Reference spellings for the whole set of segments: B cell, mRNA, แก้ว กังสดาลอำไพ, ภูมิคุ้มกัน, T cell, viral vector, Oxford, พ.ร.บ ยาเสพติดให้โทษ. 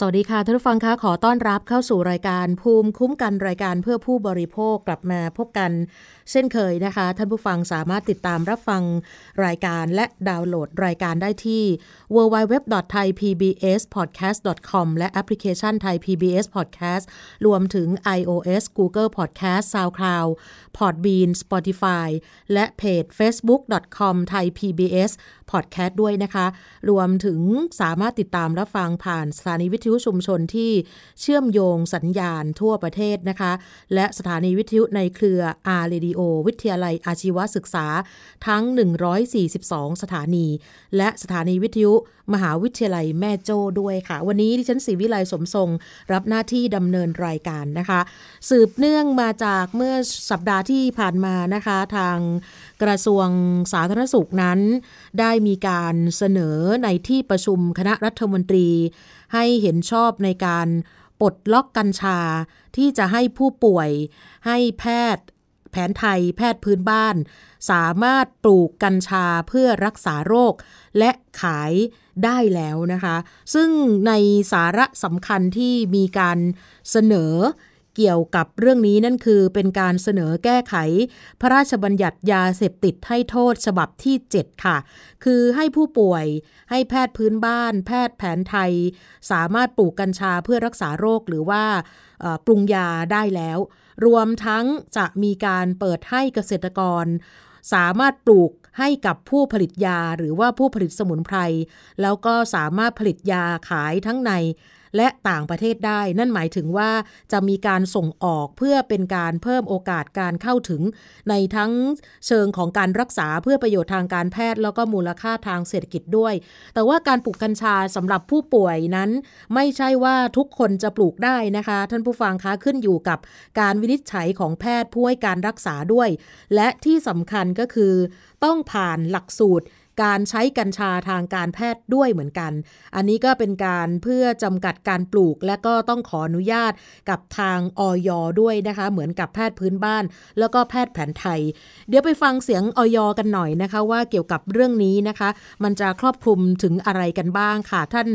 สวัสดีค่ะท่านผู้ฟังคะขอต้อนรับเข้าสู่รายการภูมิคุ้มกันรายการเพื่อผู้บริโภคกลับมาพบกันเช่นเคยนะคะท่านผู้ฟังสามารถติดตามรับฟังรายการและดาวน์โหลดรายการได้ที่ www.thaipbspodcast.com และแอปพลิเคชัน Thai PBS Podcast รวมถึง iOS Google Podcast SoundCloud Podbean Spotify และเพจ facebook.com/thaipbspodcast ด้วยนะคะรวมถึงสามารถติดตามรับฟังผ่านสถานีวิทยุชุมชนที่เชื่อมโยงสัญญาณทั่วประเทศนะคะและสถานีวิทยุในเครือ R Radio วิทยาลัยอาชีวศึกษาทั้ง142สถานีและสถานีวิทยุมหาวิทยาลัยแม่โจ้ด้วยค่ะวันนี้ดิฉันศรีวิไลสมทรงรับหน้าที่ดำเนินรายการนะคะสืบเนื่องมาจากเมื่อสัปดาห์ที่ผ่านมานะคะทางกระทรวงสาธารณสุขนั้นได้มีการเสนอในที่ประชุมคณะรัฐมนตรีให้เห็นชอบในการปลดล็อกกัญชาที่จะให้ผู้ป่วยให้แพทย์แผนไทยแพทย์พื้นบ้านสามารถปลูกกัญชาเพื่อรักษาโรคและขายได้แล้วนะคะซึ่งในสาระสำคัญที่มีการเสนอเกี่ยวกับเรื่องนี้นั่นคือเป็นการเสนอแก้ไขพระราชบัญญัติยาเสพติดให้โทษฉบับที่ 7 ค่ะคือให้ผู้ป่วยให้แพทย์พื้นบ้านแพทย์แผนไทยสามารถปลูกกัญชาเพื่อรักษาโรคหรือว่าปรุงยาได้แล้วรวมทั้งจะมีการเปิดให้เกษตรกรสามารถปลูกให้กับผู้ผลิตยาหรือว่าผู้ผลิตสมุนไพรแล้วก็สามารถผลิตยาขายทั้งในและต่างประเทศได้นั่นหมายถึงว่าจะมีการส่งออกเพื่อเป็นการเพิ่มโอกาสการเข้าถึงในทั้งเชิงของการรักษาเพื่อประโยชน์ทางการแพทย์แล้วก็มูลค่าทางเศรษฐกิจด้วยแต่ว่าการปลูกกัญชาสำหรับผู้ป่วยนั้นไม่ใช่ว่าทุกคนจะปลูกได้นะคะท่านผู้ฟังคะขึ้นอยู่กับการวินิจฉัยของแพทย์ผู้ให้การรักษาด้วยและที่สำคัญก็คือต้องผ่านหลักสูตรการใช้กัญชาทางการแพทย์ด้วยเหมือนกันอันนี้ก็เป็นการเพื่อจำกัดการปลูกและก็ต้องขออนุญาตกับทางอย.ด้วยนะคะเหมือนกับแพทย์พื้นบ้านแล้วก็แพทย์แผนไทยเดี๋ยวไปฟังเสียงอย.กันหน่อยนะคะว่าเกี่ยวกับเรื่องนี้นะคะมันจะครอบคลุมถึงอะไรกันบ้างค่ะท่าน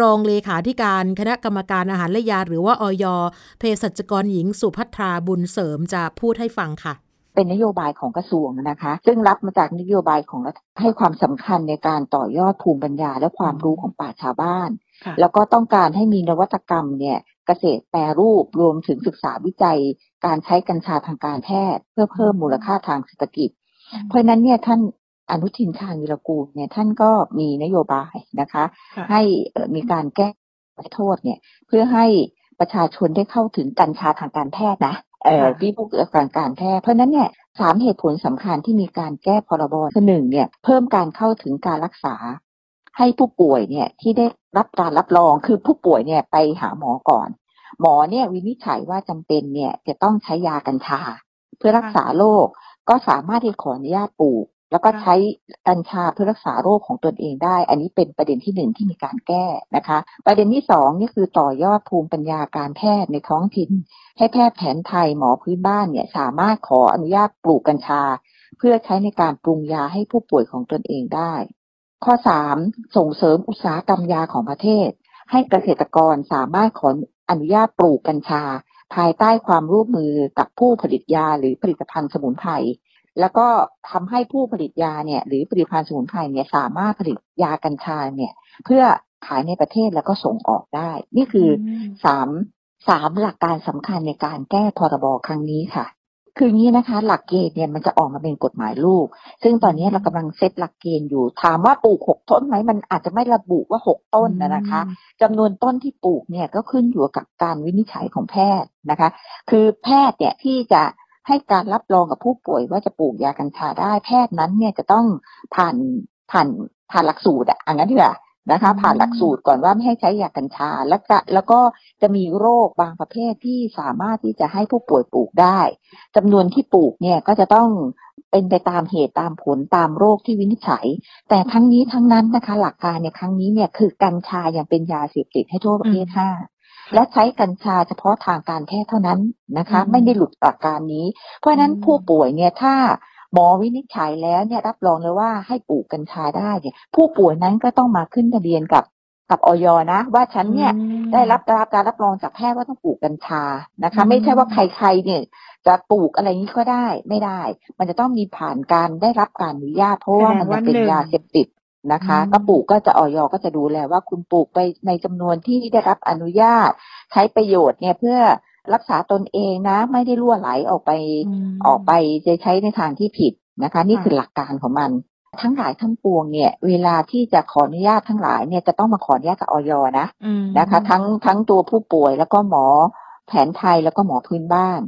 รองเลขาธิการคณะกรรมการอาหารและยาหรือว่าอย.เภสัชกรหญิงสุภัทราบุญเสริมจะพูดให้ฟังค่ะเป็นนโยบายของกระทรวงนะคะซึ่งรับมาจากนโยบายของรัฐให้ความสำคัญในการต่อยอดภูมิปัญญาและความรู้ของป่าชาวบ้านแล้วก็ต้องการให้มีนวัตกรรมเนี่ยเกษตรแปรรูปรวมถึงศึกษาวิจัยการใช้กัญชาทางการแพทย์เพื่อเพิ่มมูลค่าทางเศรษฐกิจเพราะนั้นเนี่ยท่านอนุทินชาญวิรากูลเนี่ยท่านก็มีนโยบายนะคะให้มีการแก้โทษเนี่ยเพื่อให้ประชาชนได้เข้าถึงกัญชาทางการแพทย์นะที่ผู้เกี่ยวกับการแพทย์เพราะนั้นเนี่ย3เหตุผลสำคัญที่มีการแก้พรบคือ1เนี่ยเพิ่มการเข้าถึงการรักษาให้ผู้ป่วยเนี่ยที่ได้รับการรับรองคือผู้ป่วยเนี่ยไปหาหมอก่อนหมอเนี่ยวินิจฉัยว่าจำเป็นเนี่ยจะต้องใช้ยากัญชาเพื่อรักษาโรคก็สามารถที่ขออนุญาตปลูกแล้วก็ใช้กัญชาเพื่อรักษาโรคของตนเองได้อันนี้เป็นประเด็นที่1ที่มีการแก้นะคะประเด็นที่2นี่คือต่อยอดภูมิปัญญาการแพทย์ในท้องถิ่นให้แพทย์แผนไทยหมอพื้นบ้านเนี่ยสามารถขออนุญาตปลูกกัญชาเพื่อใช้ในการปรุงยาให้ผู้ป่วยของตนเองได้ข้อ3ส่งเสริมอุตสาหกรรมยาของประเทศให้เกษตรกรสามารถขออนุญาตปลูกกัญชาภายใต้ความร่วมมือกับผู้ผลิตยาหรือผลิตภัณฑ์สมุนไพรแล้วก็ทำให้ผู้ผลิตยาเนี่ยหรือผลิตภัณฑ์สมุนไพรเนี่ยสามารถผลิตยากัญชาเนี่ยเพื่อขายในประเทศแล้วก็ส่งออกได้นี่คือสามหลักการสำคัญในการแก้พรบครั้งนี้ค่ะคืองี้นะคะหลักเกณฑ์เนี่ยมันจะออกมาเป็นกฎหมายลูกซึ่งตอนนี้เรากำลังเซตหลักเกณฑ์อยู่ถามว่าปลูก6ต้นไหมมันอาจจะไม่ระบุว่า6ต้นนะคะจำนวนต้นที่ปลูกเนี่ยก็ขึ้นอยู่กับการวินิจฉัยของแพทย์นะคะคือแพทย์เนี่ยที่จะให้การรับรองกับผู้ป่วยว่าจะปลูกยากัญชาได้แพทย์นั้นเนี่ยจะต้องผ่านหลักสูตรงั้นเถอะนะคะผ่านหลักสูตรก่อนว่าไม่ให้ใช้ยากัญชาแล้วก็จะมีโรคบางประเภทที่สามารถที่จะให้ผู้ป่วยปลูกได้จำนวนที่ปลูกเนี่ยก็จะต้องเป็นไปตามเหตุตามผลตามโรคที่วินิจฉัยแต่ทั้งนี้ทั้งนั้นนะคะหลักการในครั้งนี้เนี่ยคือกัญชายังเป็นยาเสพติดให้โทษประเภท 5 และใช้กัญชาเฉพาะทางการแพทย์เท่านั้นนะคะไม่ได้หลุดหลักการนี้เพราะฉะนั้นผู้ป่วยเนี่ยถ้าหมอวินิจฉัยแล้วเนี่ยรับรองเลยว่าให้ปลูกกัญชาได้เนี่ยผู้ป่วยนั้นก็ต้องมาขึ้นทะเบียนกับอย.นะว่าฉันเนี่ยได้รับการรับรองจากแพทย์ว่าต้องปลูกกัญชานะคะไม่ใช่ว่าใครๆเนี่ยจะปลูกอะไรนี้ก็ได้ไม่ได้มันจะต้องมีผ่านการได้รับการอนุญาตเพราะว่ามันเป็นยาเสพติดนะคะก็ปลูกก็จะอย.ก็จะดูแลว่าคุณปลูกไปในจำนวนที่ได้รับอนุญาตใช้ประโยชน์เนี่ยเพื่อรักษาตนเองนะไม่ได้รั่วไหลออกไปจะใช้ในทางที่ผิดนะคะนี่คือหลักการของมันทั้งหลายทั้งปวงเนี่ยเวลาที่จะขออนุญาตทั้งหลายเนี่ยจะต้องมาขออนุญาตกับอย.นะนะคะทั้งตัวผู้ป่วยแล้วก็หมอแผนไทยแล้วก็หมอพื้นบ้าน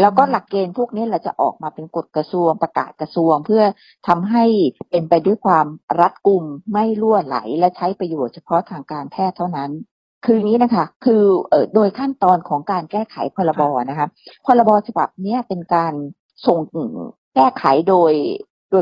แล้วก็หลักเกณฑ์พวกนี้เราจะออกมาเป็นกฎกระทรวงประกาศกระทรวงเพื่อทำให้เป็นไปด้วยความรัดกุมไม่รั่วไหลและใช้ประโยชน์เฉพาะทางการแพทย์เท่านั้นคือนี้นะคะคือโดยขั้นตอนของการแก้ไขพรบนะคะพรบฉบับนี้เป็นการส่งแก้ไขโดย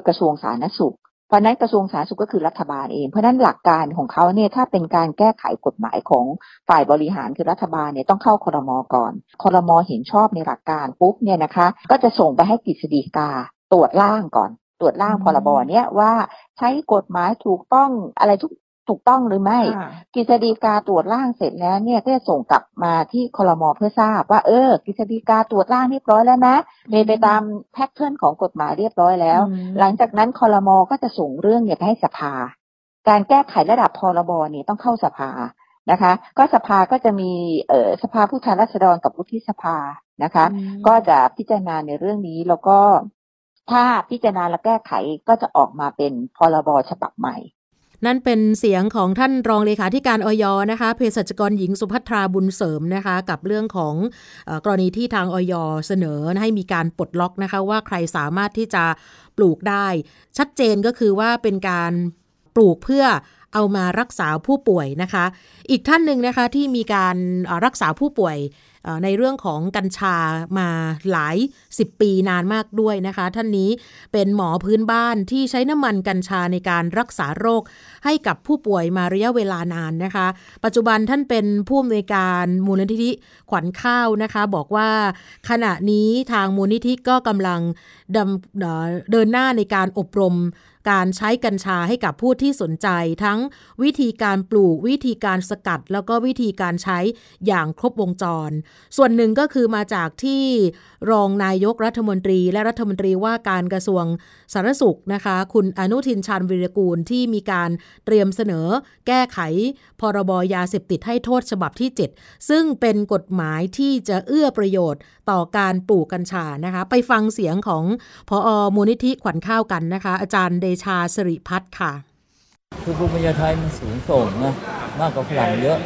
กระทรวงสาธารณสุขเพราะนั้นกระทรวงสาธารณสุขก็คือรัฐบาลเองเพราะนั้นหลักการของเขาเนี่ยถ้าเป็นการแก้ไขกฎหมายของฝ่ายบริหารคือรัฐบาลเนี่ยต้องเข้าครม.ก่อนครม.เห็นชอบในหลักการปุ๊บเนี่ยนะคะก็จะส่งไปให้กฤษฎีกาตรวจร่างก่อนตรวจร่างพรบ.เนี่ยว่าใช้กฎหมายถูกต้องอะไรทุกถูกต้องหรือไม่กฤษฎีกาตรวจร่างเสร็จแล้วเนี่ยก็จะส่งกลับมาที่ครม.เพื่อทราบว่ากฤษฎีกาตรวจร่างเรียบร้อยแล้วนะเป็นไปตามแพทเทิร์นของกฎหมายเรียบร้อยแล้วหลังจากนั้นครม.ก็จะส่งเรื่องเนี่ยไปให้สภาการแก้ไขระดับพรบ.เนี่ยต้องเข้าสภานะคะก็สภาก็จะมีสภาผู้แทนราษฎรกับวุฒิสภานะคะก็จะพิจารณาในเรื่องนี้แล้วก็ถ้าพิจารณาและแก้ไขก็จะออกมาเป็นพรบ.ฉบับใหม่นั่นเป็นเสียงของท่านรองเลขาธิการอย.นะคะเภสัชกรหญิงสุภัทราบุญเสริมนะคะกับเรื่องของกรณีที่ทางอย.เสนอให้มีการปลดล็อกนะคะว่าใครสามารถที่จะปลูกได้ชัดเจนก็คือว่าเป็นการปลูกเพื่อเอามารักษาผู้ป่วยนะคะอีกท่านนึงนะคะที่มีการรักษาผู้ป่วยในเรื่องของกัญชามาหลาย10ปีนานมากด้วยนะคะท่านนี้เป็นหมอพื้นบ้านที่ใช้น้ำมันกัญชาในการรักษาโรคให้กับผู้ป่วยมาระยะเวลานานนะคะปัจจุบันท่านเป็นผู้อำนวยการมูลนิธิขวัญข้าวนะคะบอกว่าขณะนี้ทางมูลนิธิก็กำลังเดินหน้าในการอบรมการใช้กัญชาให้กับผู้ที่สนใจทั้งวิธีการปลูกวิธีการสกัดแล้วก็วิธีการใช้อย่างครบวงจรส่วนหนึ่งก็คือมาจากที่รองนายกรัฐมนตรีและรัฐมนตรีว่าการกระทรวงสาธารณสุขนะคะคุณอนุทินชาญวีรกูลที่มีการเตรียมเสนอแก้ไขพรบยาเสพติดให้โทษฉบับที่ 7ซึ่งเป็นกฎหมายที่จะเอื้อประโยชน์ต่อการปลูกกัญชานะคะไปฟังเสียงของผอ.มูลนิธิขวัญข้าวกันนะคะอาจารย์เดชาสิริพัฒน์ค่ะคือภูมิปัญญาไทยมันสูงส่งนะมากกว่าฝรั่งเยอะ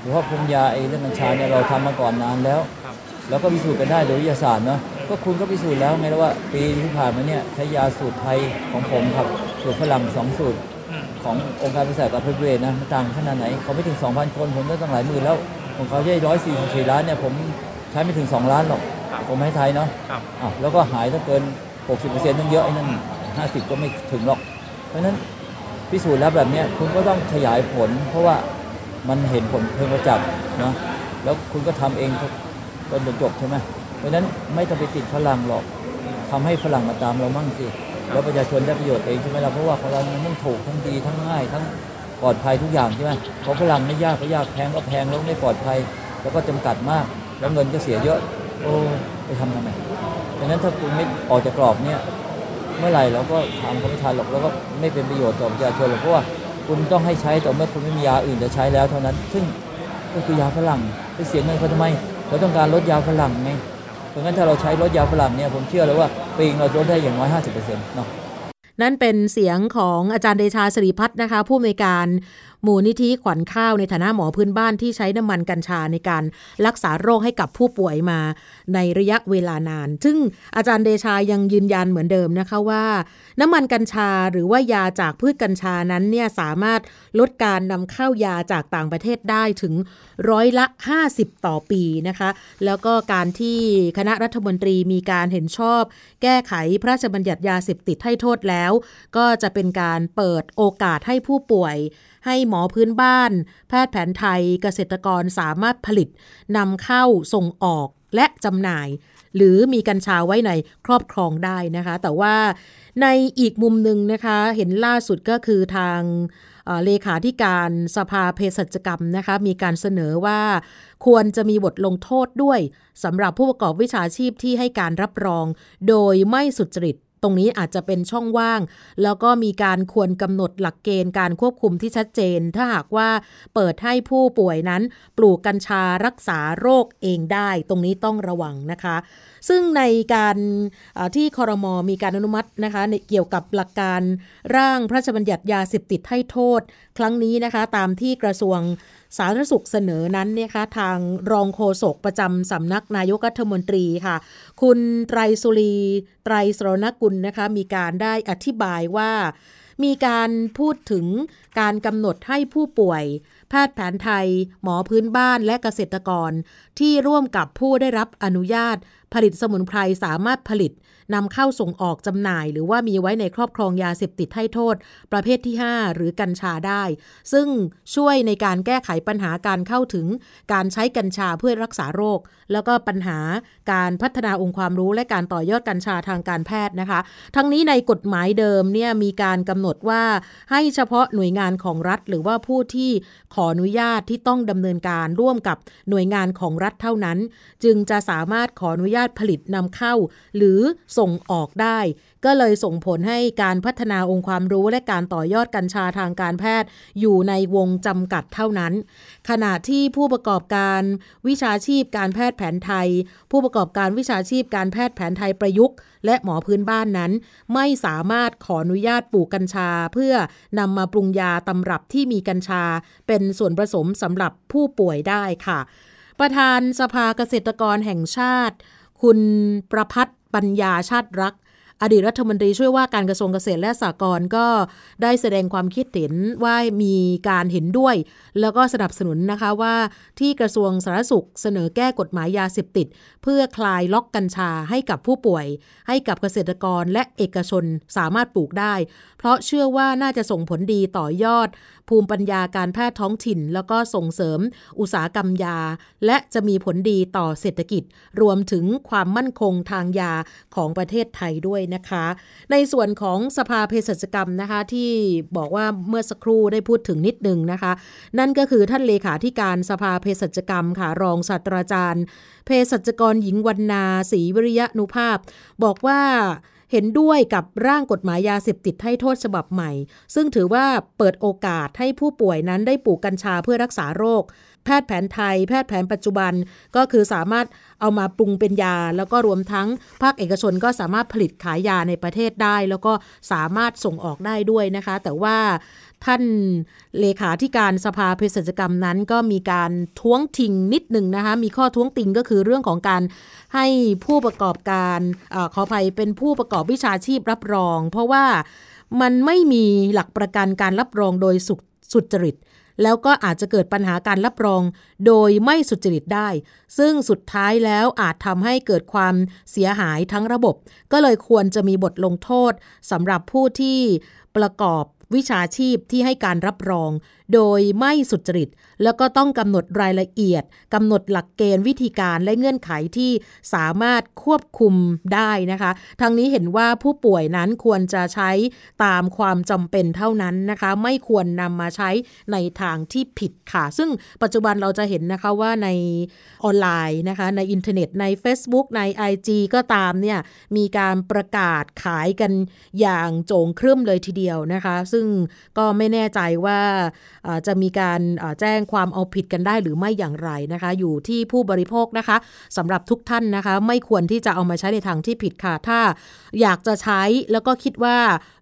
หรือว่าภูมิยาไอ้เรื่องกัญชาเนี่ยเราทำมาก่อนนานแล้วแล้วก็พิสูจน์กันได้โดยวิทยาศาสตร์เนาะก็คุณก็พิสูจน์แล้วไงว่าปีที่ผ่านมาเนี่ยใช้ยาสูตรไทยของผมครับสูตรฝรั่ง2สูตรขององค์การเภสัชกับเภเวชนะมันต่างขนาดไหนเขาไม่ถึง 2,000 คนผมก็ตั้งหลายหมื่นแล้วของเขาได้144ล้านเนี่ยผมใช้ไม่ถึง2ล้านหรอกผมให้ไทยเนาะแล้วก็หายตั้งเกิน 60% ตั้งเยอะไอ้นั่น50ก็ไม่ถึงหรอกเพราะนั้นพิสูจน์แล้วแบบเนี้ยคุณก็ต้องขยายผลเพราะว่ามันเห็นผลเพิ่มประจักษ์เนาะแล้วคุณก็ทำเองจนจบใช่ไหมเพราะนั้นไม่ต้องไปติดฝรั่งหรอกทำให้ฝรั่งมาตามเรามั่งสิแล้วประชาชนได้ประโยชน์เองใช่ไหมล่ะเพราะว่าของเรามันทั้งถูกทั้งดีทั้งง่ายทั้งปลอดภัยทุกอย่างใช่ไหมของฝรั่งไม่ยากก็ยากแพงก็แพงแล้วไม่ปลอดภัยแล้วก็จำกัดมากแล้วเงินก็เสียเยอะโอ้ไปทำทำไมเพราะนั้นถ้าคุณไม่ออกจากกรอบเนี้ยเมื่อไหร่เราก็ทำเขาไม่ทันหรอกแล้วก็ไม่เป็นประโยชน์ต่อประชาชนหรอกเพราะว่าคุณต้องให้ใช้ต่อเมื่อคุณไม่มียาอื่นจะใช้แล้วเท่านั้นซึ่งก็คือยาฝรั่งไปเสียเงินเขาทำไมเราต้องการลดยาฝรั่งไงเพราะงั้นถ้าเราใช้ลดยาฝรั่งเนี่ยผมเชื่อเลยว่าปีนึงเราลดได้อย่างน้อย 50% เนาะนั่นเป็นเสียงของอาจารย์เดชาสิริพัฒน์นะคะผู้อำนวยการมูลนิธิขวัญข้าวในฐานะหมอพื้นบ้านที่ใช้น้ำมันกัญชาในการรักษาโรคให้กับผู้ป่วยมาในระยะเวลานานซึ่งอาจารย์เดชายังยืนยันเหมือนเดิมนะคะว่าน้ำมันกัญชาหรือว่ายาจากพืชกัญชานั้นเนี่ยสามารถลดการนำเข้ายาจากต่างประเทศได้ถึง50%ต่อปีนะคะแล้วก็การที่คณะรัฐมนตรีมีการเห็นชอบแก้ไขพระราชบัญญัติยาเสพติดให้โทษแล้วก็จะเป็นการเปิดโอกาสให้ผู้ป่วย ให้หมอพื้นบ้านแพทย์แผนไทยเกษตรกรสามารถผลิตนำเข้าส่งออกและจำหน่ายหรือมีกัญชาไว้ในครอบครองได้นะคะแต่ว่าในอีกมุมหนึ่งนะคะเห็นล่าสุดก็คือทางเลขาธิการสภาเภสัชกรรมนะคะมีการเสนอว่าควรจะมีบทลงโทษด้วยสำหรับผู้ประกอบวิชาชีพที่ให้การรับรองโดยไม่สุจริตตรงนี้อาจจะเป็นช่องว่างแล้วก็มีการควรกำหนดหลักเกณฑ์การควบคุมที่ชัดเจนถ้าหากว่าเปิดให้ผู้ป่วยนั้นปลูกกัญชารักษาโรคเองได้ตรงนี้ต้องระวังนะคะซึ่งในการที่ครม.มีการอนุมัตินะคะในเกี่ยวกับหลักการร่างพระราชบัญญัติยาเสพติดให้โทษครั้งนี้นะคะตามที่กระทรวงสาธารณสุขเสนอนั้นเนี่ยค่ะทางรองโฆษกประจำสำนักนายกรัฐมนตรีค่ะคุณไตรสุรีไตรสรณกุลนะคะมีการได้อธิบายว่ามีการพูดถึงการกำหนดให้ผู้ป่วยแพทย์แผนไทยหมอพื้นบ้านและเกษตรกรที่ร่วมกับผู้ได้รับอนุญาตผลิตสมุนไพรสามารถผลิตนำเข้าส่งออกจำหน่ายหรือว่ามีไว้ในครอบครองยาเสพติดให้โทษประเภทที่5หรือกัญชาได้ซึ่งช่วยในการแก้ไขปัญหาการเข้าถึงการใช้กัญชาเพื่อรักษาโรคแล้วก็ปัญหาการพัฒนาองค์ความรู้และการต่อยอดกัญชาทางการแพทย์นะคะทั้งนี้ในกฎหมายเดิมเนี่ยมีการกำหนดว่าให้เฉพาะหน่วยงานของรัฐหรือว่าผู้ที่ขออนุญาตที่ต้องดำเนินการร่วมกับหน่วยงานของรัฐเท่านั้นจึงจะสามารถขออนุญาตผลิตนำเข้าหรือส่งออกได้ก็เลยส่งผลให้การพัฒนาองค์ความรู้และการต่อยอดกัญชาทางการแพทย์อยู่ในวงจำกัดเท่านั้นขณะที่ผู้ประกอบการวิชาชีพการแพทย์แผนไทยผู้ประกอบการวิชาชีพการแพทย์แผนไทยประยุกต์และหมอพื้นบ้านนั้นไม่สามารถขออนุญาตปลูกกัญชาเพื่อนำมาปรุงยาตำรับที่มีกัญชาเป็นส่วนผสมสำหรับผู้ป่วยได้ค่ะประธานสภาเกษตรกรแห่งชาติคุณประพัฒน์ปัญญาชาติรักอดีตรัฐมนตรีช่วยว่าการกระทรวงเกษตรและสหกรณ์ก็ได้แสดงความคิดเห็นว่ามีการเห็นด้วยแล้วก็สนับสนุนนะคะว่าที่กระทรวงสาธารณสุขเสนอแก้กฎหมายยาเสพติดเพื่อคลายล็อกกัญชาให้กับผู้ป่วยให้กับเกษตรกรและเอกชนสามารถปลูกได้เพราะเชื่อว่าน่าจะส่งผลดีต่อยอดภูมิปัญญาการแพทย์ท้องถิ่นแล้วก็ส่งเสริมอุตสาหกรรมยาและจะมีผลดีต่อเศรษฐกิจรวมถึงความมั่นคงทางยาของประเทศไทยด้วยนะคะในส่วนของสภาเภสัชกรรมนะคะที่บอกว่าเมื่อสักครู่ได้พูดถึงนิดนึงนะคะนั่นก็คือท่านเลขาธิการสภาเภสัชกรรมค่ะรองศาสตราจารย์เภสัชกรหญิงวรรณาศรีวิริยานุภาพบอกว่าเห็นด้วยกับร่างกฎหมายยาเสพติดให้โทษฉบับใหม่ซึ่งถือว่าเปิดโอกาสให้ผู้ป่วยนั้นได้ปลูกกัญชาเพื่อรักษาโรคแพทย์แผนไทยแพทย์แผนปัจจุบันก็คือสามารถเอามาปรุงเป็นยาแล้วก็รวมทั้งภาคเอกชนก็สามารถผลิตขายยาในประเทศได้แล้วก็สามารถส่งออกได้ด้วยนะคะแต่ว่าท่านเลขาธิการสภาเภสัชกรรมนั้นก็มีการท้วงติ่งนิดหนึ่งนะคะมีข้อท้วงติ่งก็คือเรื่องของการให้ผู้ประกอบการขออภัยเป็นผู้ประกอบวิชาชีพรับรองเพราะว่ามันไม่มีหลักประกันการรับรองโดยสุจริตแล้วก็อาจจะเกิดปัญหาการรับรองโดยไม่สุจริตได้ซึ่งสุดท้ายแล้วอาจทำให้เกิดความเสียหายทั้งระบบก็เลยควรจะมีบทลงโทษสำหรับผู้ที่ประกอบวิชาชีพที่ให้การรับรองโดยไม่สุจริตแล้วก็ต้องกำหนดรายละเอียดกำหนดหลักเกณฑ์วิธีการและเงื่อนไขที่สามารถควบคุมได้นะคะทางนี้เห็นว่าผู้ป่วยนั้นควรจะใช้ตามความจำเป็นเท่านั้นนะคะไม่ควรนำมาใช้ในทางที่ผิดค่ะซึ่งปัจจุบันเราจะเห็นนะคะว่าในออนไลน์นะคะในอินเทอร์เน็ตใน Facebook ใน IG ก็ตามเนี่ยมีการประกาศขายกันอย่างโจ่งครึ่มเลยทีเดียวนะคะซึ่งก็ไม่แน่ใจว่าจะมีการแจ้งความเอาผิดกันได้หรือไม่อย่างไรนะคะอยู่ที่ผู้บริโภคนะคะสำหรับทุกท่านนะคะไม่ควรที่จะเอามาใช้ในทางที่ผิดค่ะถ้าอยากจะใช้แล้วก็คิดว่า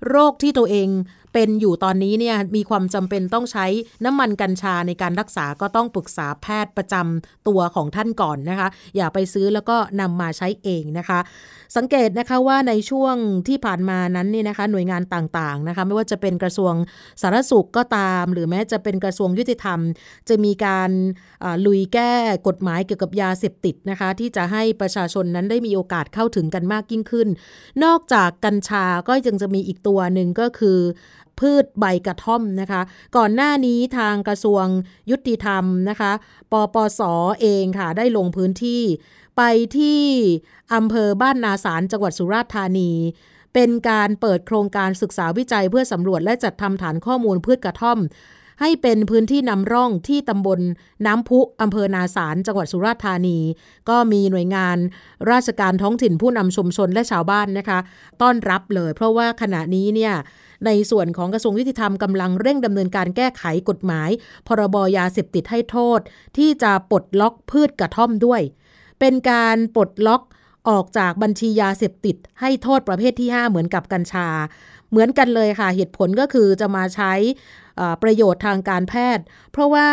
โรคที่ตัวเองเป็นอยู่ตอนนี้เนี่ยมีความจำเป็นต้องใช้น้ำมันกัญชาในการรักษาก็ต้องปรึกษาแพทย์ประจำตัวของท่านก่อนนะคะอย่าไปซื้อแล้วก็นำมาใช้เองนะคะสังเกตนะคะว่าในช่วงที่ผ่านมานั้นนี่นะคะหน่วยงานต่างๆนะคะไม่ว่าจะเป็นกระทรวงสาธารณสุขก็ตามหรือแม้จะเป็นกระทรวงยุติธรรมจะมีการลุยแก้กฎหมายเกี่ยวกับยาเสพติดนะคะที่จะให้ประชาชนนั้นได้มีโอกาสเข้าถึงกันมากยิ่งขึ้นนอกจากกัญชาก็ยังจะมีอีกตัวหนึ่งก็คือ พืชใบกระท่อมนะคะก่อนหน้านี้ทางกระทรวงยุติธรรมนะคะปปส.เองค่ะได้ลงพื้นที่ไปที่อำเภอบ้านนาสารจังหวัดสุราษฎร์ธานีเป็นการเปิดโครงการศึกษาวิจัยเพื่อสำรวจและจัดทำฐานข้อมูลพืชกระท่อมให้เป็นพื้นที่นำร่องที่ตำบลน้ำพุอำเภอนาสารจังหวัดสุราษฎร์ธานีก็มีหน่วยงานราชการท้องถิ่นผู้นำชุมชนและชาวบ้านนะคะต้อนรับเลยเพราะว่าขณะนี้เนี่ยในส่วนของกระทรวงยุติธรรมกำลังเร่งดำเนินการแก้ไขกฎหมายพรบยาเสพติดให้โทษที่จะปลดล็อกพืชกระท่อมด้วยเป็นการปลดล็อกออกจากบัญชียาเสพติดให้โทษประเภทที่5เหมือนกับกัญชาเหมือนกันเลยค่ะเหตุผลก็คือจะมาใช้ประโยชน์ทางการแพทย์เพราะว่า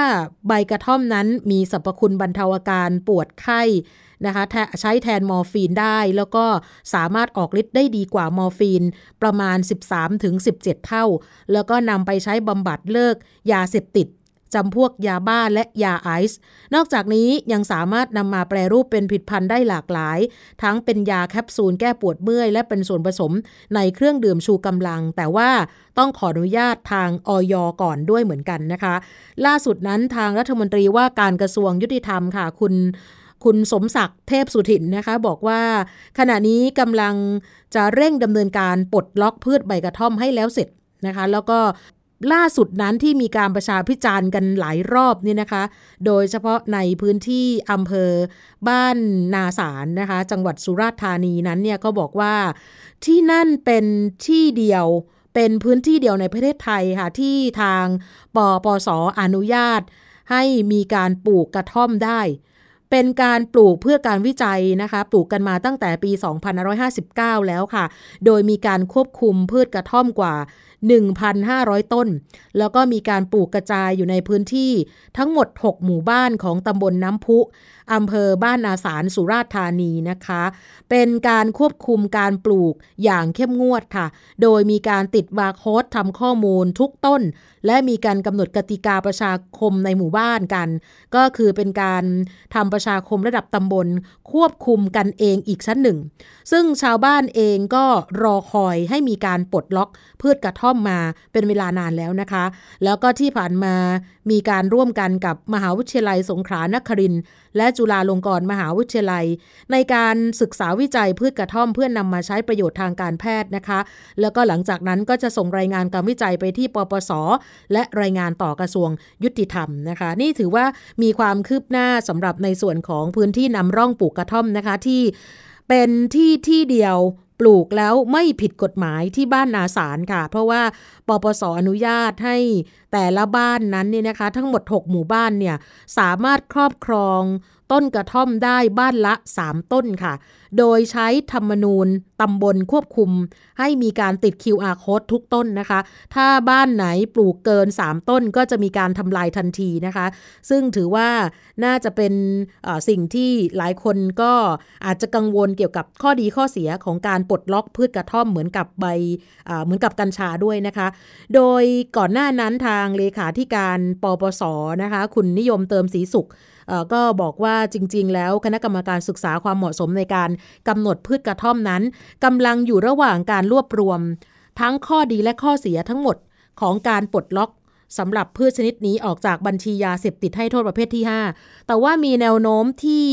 ใบกระท่อมนั้นมีสรรพคุณบรรเทาอาการปวดไข้นะคะใช้แทนมอร์ฟีนได้แล้วก็สามารถออกฤทธิ์ได้ดีกว่ามอร์ฟีนประมาณ 13-17 เท่าแล้วก็นำไปใช้บำบัดเลิกยาเสพติดจำพวกยาบ้าและยาไอซ์นอกจากนี้ยังสามารถนำมาแปรรูปเป็นผลิตภัณฑ์ได้หลากหลายทั้งเป็นยาแคปซูลแก้ปวดเมื่อยและเป็นส่วนผสมในเครื่องดื่มชูกำลังแต่ว่าต้องขออนุญาตทางอย.ก่อนด้วยเหมือนกันนะคะล่าสุดนั้นทางรัฐมนตรีว่าการกระทรวงยุติธรรมค่ะคุณสมศักดิ์เทพสุทินนะคะบอกว่าขณะนี้กำลังจะเร่งดำเนินการปลดล็อกพืชใบกระท่อมให้แล้วเสร็จนะคะแล้วก็ล่าสุดนั้นที่มีการประชาพิจารณ์กันหลายรอบนี่นะคะโดยเฉพาะในพื้นที่อำเภอบ้านนาสารนะคะจังหวัดสุราษฎร์ธานีนั้นเนี่ยก็บอกว่าที่นั่นเป็นที่เดียวเป็นพื้นที่เดียวในประเทศไทยค่ะที่ทางปปส.อนุญาตให้มีการปลูกกระท่อมได้เป็นการปลูกเพื่อการวิจัยนะคะปลูกกันมาตั้งแต่ปี 2559 แล้วค่ะโดยมีการควบคุมพืชกระท่อมกว่า 1,500 ต้นแล้วก็มีการปลูกกระจายอยู่ในพื้นที่ทั้งหมด 6 หมู่บ้านของตำบลน้ำพุอำเภอบ้านนาสารสุราษฎร์ธานีนะคะเป็นการควบคุมการปลูกอย่างเข้มงวดค่ะโดยมีการติดบาร์โค้ดทำข้อมูลทุกต้นและมีการกำหนดกติกาประชาคมในหมู่บ้านกันก็คือเป็นการทำประชาคมระดับตำบลควบคุมกันเองอีกชั้นหนึ่งซึ่งชาวบ้านเองก็รอคอยให้มีการปลดล็อกพืชกระท่อมมาเป็นเวลานานแล้วนะคะแล้วก็ที่ผ่านมามีการร่วมกันกับมหาวิทยาลัยสงขลานครินทร์และจุฬาลงกรณ์มหาวิทยาลัยในการศึกษาวิจัยพืชกระท่อมเพื่อนำมาใช้ประโยชน์ทางการแพทย์นะคะแล้วก็หลังจากนั้นก็จะส่งรายงานการวิจัยไปที่ปปส.และรายงานต่อกระทรวงยุติธรรมนะคะนี่ถือว่ามีความคืบหน้าสำหรับในส่วนของพื้นที่นำร่องปลูกกระท่อมนะคะที่เป็นที่เดียวปลูกแล้วไม่ผิดกฎหมายที่บ้านนาสารค่ะเพราะว่าปปส.อนุญาตให้แต่ละบ้านนั้นเนี่ยนะคะทั้งหมด6หมู่บ้านเนี่ยสามารถครอบครองต้นกระท่อมได้บ้านละ3ต้นค่ะโดยใช้ธรรมนูญตำบลควบคุมให้มีการติด QR Code ทุกต้นนะคะถ้าบ้านไหนปลูกเกิน3ต้นก็จะมีการทำลายทันทีนะคะซึ่งถือว่าน่าจะเป็นสิ่งที่หลายคนก็อาจจะกังวลเกี่ยวกับข้อดีข้อเสียของการปลดล็อกพืชกระท่อมเหมือนกับเหมือนกับกัญชาด้วยนะคะโดยก่อนหน้านั้นทางเลขาธิการปปส.นะคะคุณนิยมเติมศรีสุขก็บอกว่าจริงๆแล้วคณะกรรมการศึกษาความเหมาะสมในการกำหนดพืชกระท่อมนั้นกำลังอยู่ระหว่างการรวบรวมทั้งข้อดีและข้อเสียทั้งหมดของการปลดล็อกสำหรับพืชชนิดนี้ออกจากบัญชียาเสพติดให้โทษประเภทที่5แต่ว่ามีแนวโน้มที่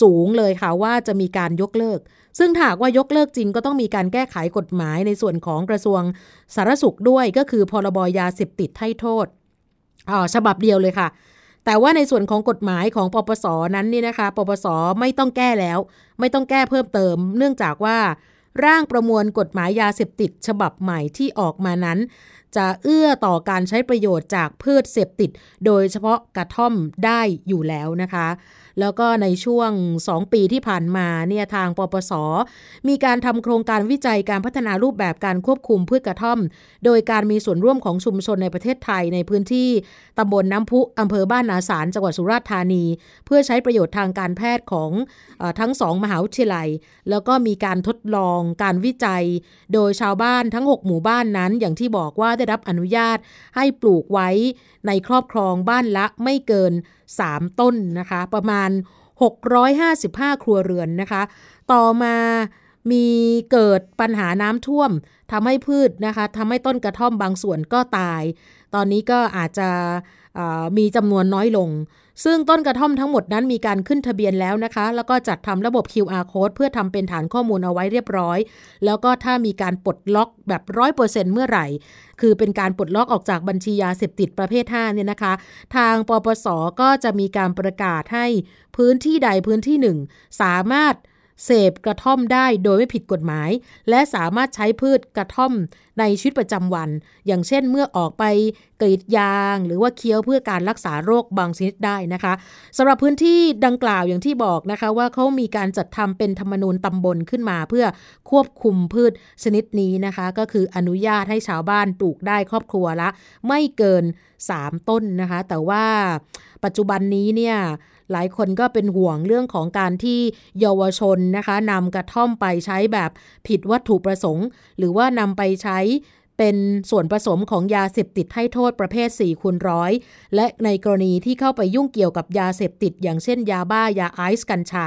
สูงเลยค่ะว่าจะมีการยกเลิกซึ่งหากว่ายกเลิกจริงก็ต้องมีการแก้ไขกฎหมายในส่วนของกระทรวงสาธารณสุขด้วยก็คือพรบยาเสพติดให้โทษฉบับเดียวเลยค่ะแต่ว่าในส่วนของกฎหมายของปปส.นั้นนี่นะคะปปส.ไม่ต้องแก้แล้วไม่ต้องแก้เพิ่มเติมเนื่องจากว่าร่างประมวลกฎหมายยาเสพติดฉบับใหม่ที่ออกมานั้นจะเอื้อต่อการใช้ประโยชน์จากพืชเสพติดโดยเฉพาะกระท่อมได้อยู่แล้วนะคะแล้วก็ในช่วง2ปีที่ผ่านมาเนี่ยทางปปส.มีการทำโครงการวิจัยการพัฒนารูปแบบการควบคุมพืชกระท่อมโดยการมีส่วนร่วมของชุมชนในประเทศไทยในพื้นที่ตำบลน้ำพุอำเภอบ้านนาสารจังหวัดสุราษฎร์ธานีเพื่อใช้ประโยชน์ทางการแพทย์ของทั้ง2มหาวิทยาลัยแล้วก็มีการทดลองการวิจัยโดยชาวบ้านทั้ง6หมู่บ้านนั้นอย่างที่บอกว่าได้รับอนุญาตให้ปลูกไว้ในครอบครองบ้านละไม่เกิน3ต้นนะคะประมาณ655ครัวเรือนนะคะต่อมา มีเกิดปัญหาน้ำท่วมทำให้พืชนะคะทำให้ต้นกระท่อมบางส่วนก็ตายตอนนี้ก็อาจจะมีจำนวนน้อยลงซึ่งต้นกระท่อมทั้งหมดนั้นมีการขึ้นทะเบียนแล้วนะคะแล้วก็จัดทำระบบ QR Code เพื่อทำเป็นฐานข้อมูลเอาไว้เรียบร้อยแล้วก็ถ้ามีการปลดล็อกแบบ 100% เมื่อไหร่คือเป็นการปลดล็อกออกจากบัญชียาเสพติดประเภท5เนี่ยนะคะทางปปส.ก็จะมีการประกาศให้พื้นที่ใดพื้นที่หนึ่งสามารถเสพกระท่อมได้โดยไม่ผิดกฎหมายและสามารถใช้พืชกระท่อมในชีวิตประจำวันอย่างเช่นเมื่อออกไปกรีดยางหรือว่าเคี้ยวเพื่อการรักษาโรคบางชนิดได้นะคะสำหรับพื้นที่ดังกล่าวอย่างที่บอกนะคะว่าเขามีการจัดทำเป็นธรรมนูญตำบลขึ้นมาเพื่อควบคุมพืชชนิดนี้นะคะก็คืออนุญาตให้ชาวบ้านปลูกได้ครอบครัวละไม่เกิน3ต้นนะคะแต่ว่าปัจจุบันนี้เนี่ยหลายคนก็เป็นห่วงเรื่องของการที่เยาวชนนะคะนำกระท่อมไปใช้แบบผิดวัตถุประสงค์หรือว่านำไปใช้เป็นส่วนผสมของยาเสพติดให้โทษประเภท4 x 100และในกรณีที่เข้าไปยุ่งเกี่ยวกับยาเสพติดอย่างเช่นยาบ้ายาไอซ์กัญชา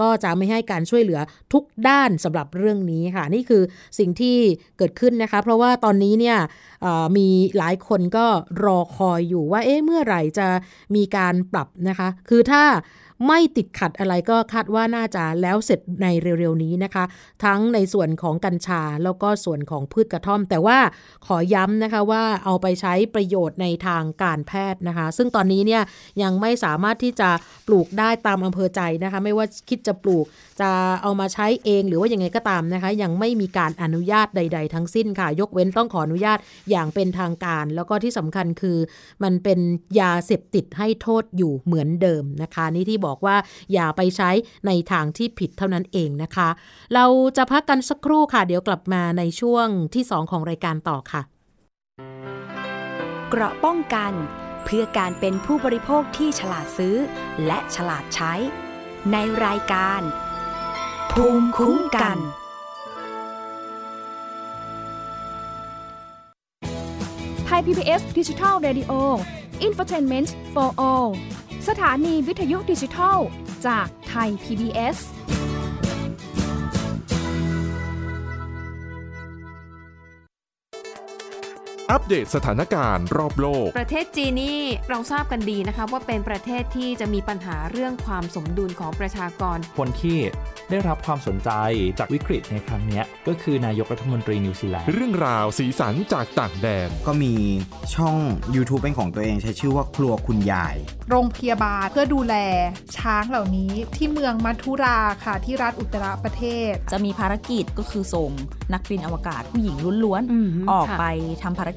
ก็จะไม่ให้การช่วยเหลือทุกด้านสำหรับเรื่องนี้ค่ะนี่คือสิ่งที่เกิดขึ้นนะคะเพราะว่าตอนนี้เนี่ยมีหลายคนก็รอคอยอยู่ว่าเมื่อไหร่จะมีการปรับนะคะคือถ้าไม่ติดขัดอะไรก็คาดว่าน่าจะแล้วเสร็จในเร็วๆนี้นะคะทั้งในส่วนของกัญชาแล้วก็ส่วนของพืชกระท่อมแต่ว่าขอย้ำนะคะว่าเอาไปใช้ประโยชน์ในทางการแพทย์นะคะซึ่งตอนนี้เนี่ยยังไม่สามารถที่จะปลูกได้ตามอำเภอใจนะคะไม่ว่าคิดจะปลูกจะเอามาใช้เองหรือว่ายังไงก็ตามนะคะยังไม่มีการอนุญาตใดๆทั้งสิ้นค่ะยกเว้นต้องขออนุญาตอย่างเป็นทางการแล้วก็ที่สำคัญคือมันเป็นยาเสพติดให้โทษอยู่เหมือนเดิมนะคะนี่ที่บอกว่าอย่าไปใช้ในทางที่ผิดเท่านั้นเองนะคะเราจะพักกันสักครู่ค่ะเดี๋ยวกลับมาในช่วงที่2ของรายการต่อค่ะเกราะป้องกันเพื่อการเป็นผู้บริโภคที่ฉลาดซื้อและฉลาดใช้ในรายการภูมิคุ้มกันไทย PBS Digital Radio Infotainment for All สถานีวิทยุดิจิทัลจากไทย PBSอัปเดตสถานการณ์รอบโลกประเทศจีนนี่เราทราบกันดีนะคะว่าเป็นประเทศที่จะมีปัญหาเรื่องความสมดุลของประชากรคนที่ได้รับความสนใจจากวิกฤตในครั้งนี้ก็คือนายกรัฐมนตรีนิวซีแลนด์เรื่องราวสีสันจากต่างแดนก็มีช่อง YouTube เป็นของตัวเองใช้ชื่อว่าครัวคุณยายโรงพยาบาลเพื่อดูแลช้างเหล่านี้ที่เมืองมัทุราค่ะที่รัฐอุตตรประเทศจะมีภารกิจก็คือส่งนักบินอวกาศผู้หญิงล้วนๆออกไปทำภาร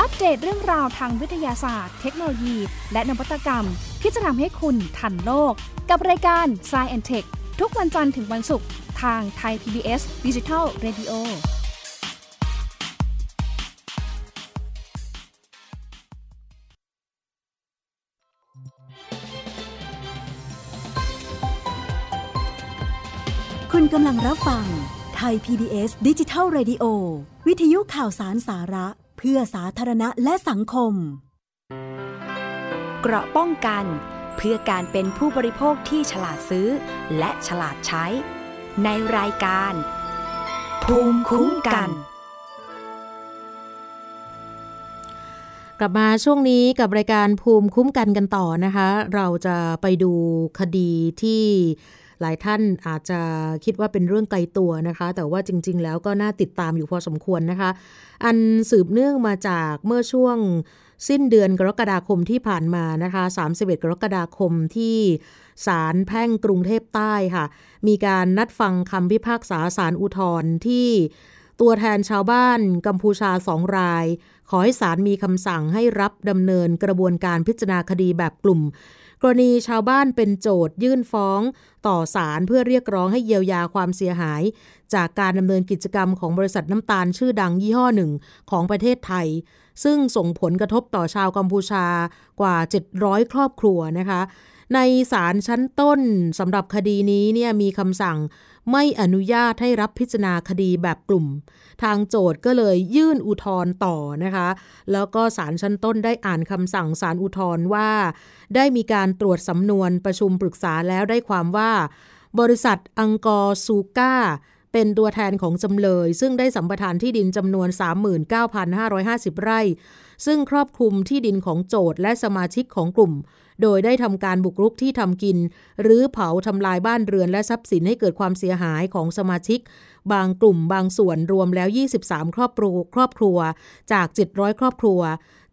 อัปเดตเรื่องราวทางวิทยาศาสตร์เทคโนโลยีและนวัตกรรมที่จะทำให้คุณทันโลกกับรายการ Science and Tech ทุกวันจันทร์ถึงวันศุกร์ทางไทย PBS Digital Radioคุณกำลังรับฟังไทย PBS Digital Radio วิทยุข่าวสารสาระเพื่อสาธารณะและสังคมเกราะป้องกันเพื่อการเป็นผู้บริโภคที่ฉลาดซื้อและฉลาดใช้ในรายการภูมิคุ้มกันกลับมาช่วงนี้กับรายการภูมิคุ้มกันกันต่อนะคะเราจะไปดูคดีที่หลายท่านอาจจะคิดว่าเป็นเรื่องไกลตัวนะคะแต่ว่าจริงๆแล้วก็น่าติดตามอยู่พอสมควรนะคะอันสืบเนื่องมาจากเมื่อช่วงสิ้นเดือนกรกฎาคมที่ผ่านมานะคะ31 กรกฎาคมที่ศาลแพ่งกรุงเทพใต้ค่ะมีการนัดฟังคำพิพากษาศาลอุทธรณ์ที่ตัวแทนชาวบ้านกัมพูชา2รายขอให้ศาลมีคำสั่งให้รับดำเนินกระบวนการพิจารณาคดีแบบกลุ่ม กรณีชาวบ้านเป็นโจทยื่นฟ้องต่อศาลเพื่อเรียกร้องให้เยียวยาความเสียหายจากการดำเนินกิจกรรมของบริษัทน้ำตาลชื่อดังยี่ห้อหนึ่งของประเทศไทยซึ่งส่งผลกระทบต่อชาวกัมพูชากว่า700ครอบครัวนะคะในศาลชั้นต้นสำหรับคดีนี้เนี่ยมีคำสั่งไม่อนุญาตให้รับพิจารณาคดีแบบกลุ่มทางโจทก์ก็เลยยื่นอุทธรณ์ต่อนะคะแล้วก็ศาลชั้นต้นได้อ่านคำสั่งศาลอุทธรณ์ว่าได้มีการตรวจสำนวนประชุมปรึกษาแล้วได้ความว่าบริษัทอังกอร์ซูก้าเป็นตัวแทนของจำเลยซึ่งได้สัมปทานที่ดินจำนวน 39,550 ไร่ซึ่งครอบคลุมที่ดินของโจทก์และสมาชิกของกลุ่มโดยได้ทำการบุกรุกที่ทำกินหรือเผาทำลายบ้านเรือนและทรัพย์สินให้เกิดความเสียหายของสมาชิกบางกลุ่มบางส่วนรวมแล้ว23ครอบครัวจาก700ครอบครัว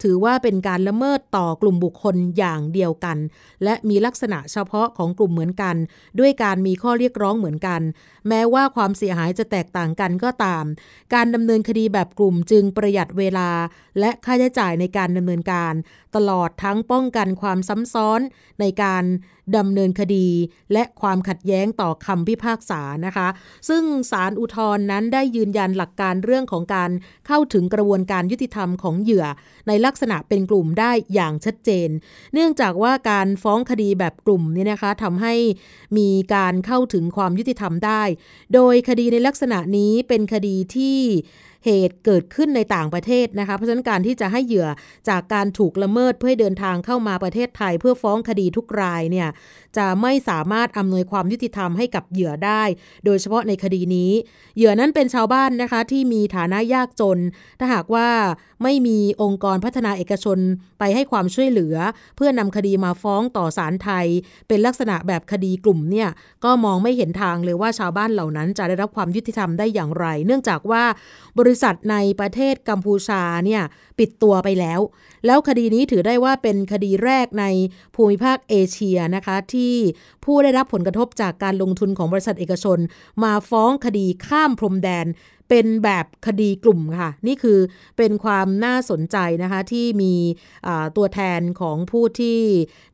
ถือว่าเป็นการละเมิดต่อกลุ่มบุคคลอย่างเดียวกันและมีลักษณะเฉพาะของกลุ่มเหมือนกันด้วยการมีข้อเรียกร้องเหมือนกันแม้ว่าความเสียหายจะแตกต่างกันก็ตามการดำเนินคดีแบบกลุ่มจึงประหยัดเวลาและค่าใช้จ่ายในการดำเนินการตลอดทั้งป้องกันความซ้ำซ้อนในการดำเนินคดีและความขัดแย้งต่อคำพิพากษานะคะซึ่งศาลอุทธรณ์นั้นได้ยืนยันหลักการเรื่องของการเข้าถึงกระบวนการยุติธรรมของเหยื่อในลักษณะเป็นกลุ่มได้อย่างชัดเจนเนื่องจากว่าการฟ้องคดีแบบกลุ่มนี่นะคะทำให้มีการเข้าถึงความยุติธรรมได้โดยคดีในลักษณะนี้เป็นคดีที่เหตุเกิดขึ้นในต่างประเทศนะคะเพราะฉะนั้นการที่จะให้เหยื่อจากการถูกละเมิดเพื่อเดินทางเข้ามาประเทศไทยเพื่อฟ้องคดีทุกรายเนี่ยจะไม่สามารถอำนวยความยุติธรรมให้กับเหยื่อได้โดยเฉพาะในคดีนี้เหยื่อนั้นเป็นชาวบ้านนะคะที่มีฐานะยากจนถ้าหากว่าไม่มีองค์กรพัฒนาเอกชนไปให้ความช่วยเหลือเพื่อนำคดีมาฟ้องต่อศาลไทยเป็นลักษณะแบบคดีกลุ่มเนี่ยก็มองไม่เห็นทางเลยว่าชาวบ้านเหล่านั้นจะได้รับความยุติธรรมได้อย่างไรเนื่องจากว่าบริษัทในประเทศกัมพูชาเนี่ยปิดตัวไปแล้วคดีนี้ถือได้ว่าเป็นคดีแรกในภูมิภาคเอเชียนะคะที่ผู้ได้รับผลกระทบจากการลงทุนของบริษัทเอกชนมาฟ้องคดีข้ามพรมแดนเป็นแบบคดีกลุ่มค่ะนี่คือเป็นความน่าสนใจนะคะที่มีตัวแทนของผู้ที่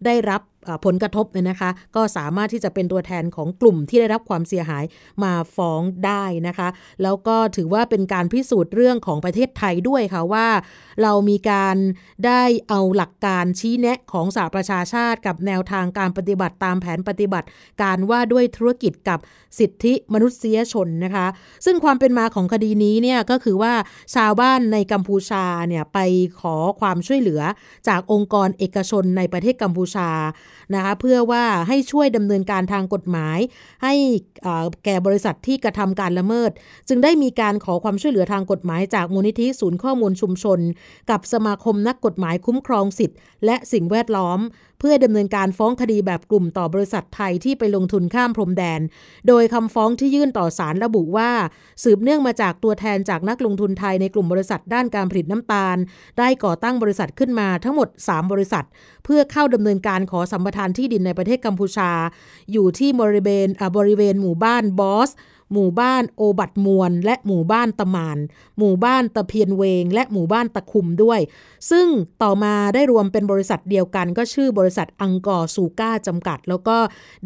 ได้รับผลกระทบเนี่ยนะคะก็สามารถที่จะเป็นตัวแทนของกลุ่มที่ได้รับความเสียหายมาฟ้องได้นะคะแล้วก็ถือว่าเป็นการพิสูจน์เรื่องของประเทศไทยด้วยค่ะว่าเรามีการได้เอาหลักการชี้แนะของสหประชาชาติกับแนวทางการปฏิบัติตามแผนปฏิบัติการว่าด้วยธุรกิจกับสิทธิมนุษยชนนะคะซึ่งความเป็นมาของคดีนี้เนี่ยก็คือว่าชาวบ้านในกัมพูชาเนี่ยไปขอความช่วยเหลือจากองค์กรเอกชนในประเทศกัมพูชานะคะเพื่อว่าให้ช่วยดำเนินการทางกฎหมายให้แก่บริษัทที่กระทำการละเมิดจึงได้มีการขอความช่วยเหลือทางกฎหมายจากมูลนิธิศูนย์ข้อมูลชุมชนกับสมาคมนักกฎหมายคุ้มครองสิทธิและสิ่งแวดล้อมเพื่อดำเนินการฟ้องคดีแบบกลุ่มต่อบริษัทไทยที่ไปลงทุนข้ามพรมแดนโดยคำฟ้องที่ยื่นต่อศาลระบุว่าสืบเนื่องมาจากตัวแทนจากนักลงทุนไทยในกลุ่มบริษัทด้านการผลิตน้ำตาลได้ก่อตั้งบริษัทขึ้นมาทั้งหมด3บริษัทเพื่อเข้าดำเนินการขอสัมปทานที่ดินในประเทศกัมพูชาอยู่ที่บริเวณหมู่บ้านบอสหมู่บ้านโอบัดมวลและหมู่บ้านตะมานหมู่บ้านตะเพียนเวงและหมู่บ้านตะคุมด้วยซึ่งต่อมาได้รวมเป็นบริษัทเดียวกันก็ชื่อบริษัทอังกอร์ซูก้าจำกัดแล้วก็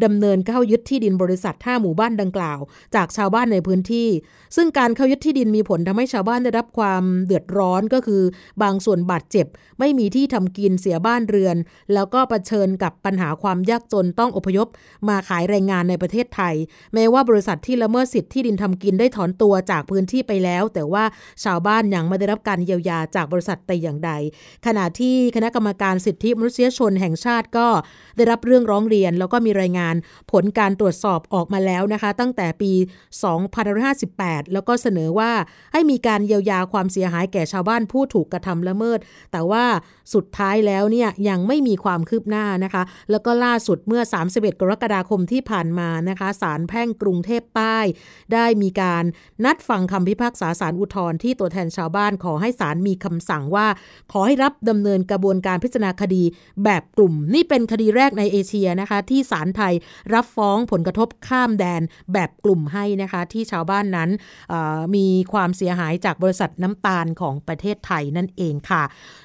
ดำเนินเข้ายึดที่ดินบริษัท5หมู่บ้านดังกล่าวจากชาวบ้านในพื้นที่ซึ่งการเข้ายึดที่ดินมีผลทำให้ชาวบ้านได้รับความเดือดร้อนก็คือบางส่วนบาดเจ็บไม่มีที่ทำกินเสียบ้านเรือนแล้วก็เผชิญกับปัญหาความยากจนต้องอพยพมาขายแรงงานในประเทศไทยแม้ว่าบริษัทที่ละเมิดที่ดินทำกินได้ถอนตัวจากพื้นที่ไปแล้วแต่ว่าชาวบ้านยังไม่ได้รับการเยียวยาจากบริษัทแต่อย่างใดขณะที่คณะกรรมการสิทธิมนุษยชนแห่งชาติก็ได้รับเรื่องร้องเรียนแล้วก็มีรายงานผลการตรวจสอบออกมาแล้วนะคะตั้งแต่ปี 2558 แล้วก็เสนอว่าให้มีการเยียวยาความเสียหายแก่ชาวบ้านผู้ถูกกระทำละเมิดแต่ว่าสุดท้ายแล้วเนี่ยยังไม่มีความคืบหน้านะคะแล้วก็ล่าสุดเมื่อ31 กรกฎาคมที่ผ่านมานะคะศาลแพ่งกรุงเทพใต้ ได้มีการนัดฟังคำพิพากษาศาลอุทธรณ์ที่ตัวแทนชาวบ้านขอให้ศาลมีคำสั่งว่าขอให้รับดำเนินกระบวนการพิจารณาคดีแบบกลุ่มนี่เป็นคดีแรกในเอเชียนะคะที่ศาลไทยรับฟ้องผลกระทบข้ามแดนแบบกลุ่มให้นะคะที่ชาวบ้านนั้นมีความเสียหายจากบริษัทน้ำตาลของประเทศไทยนั่นเองค่ะ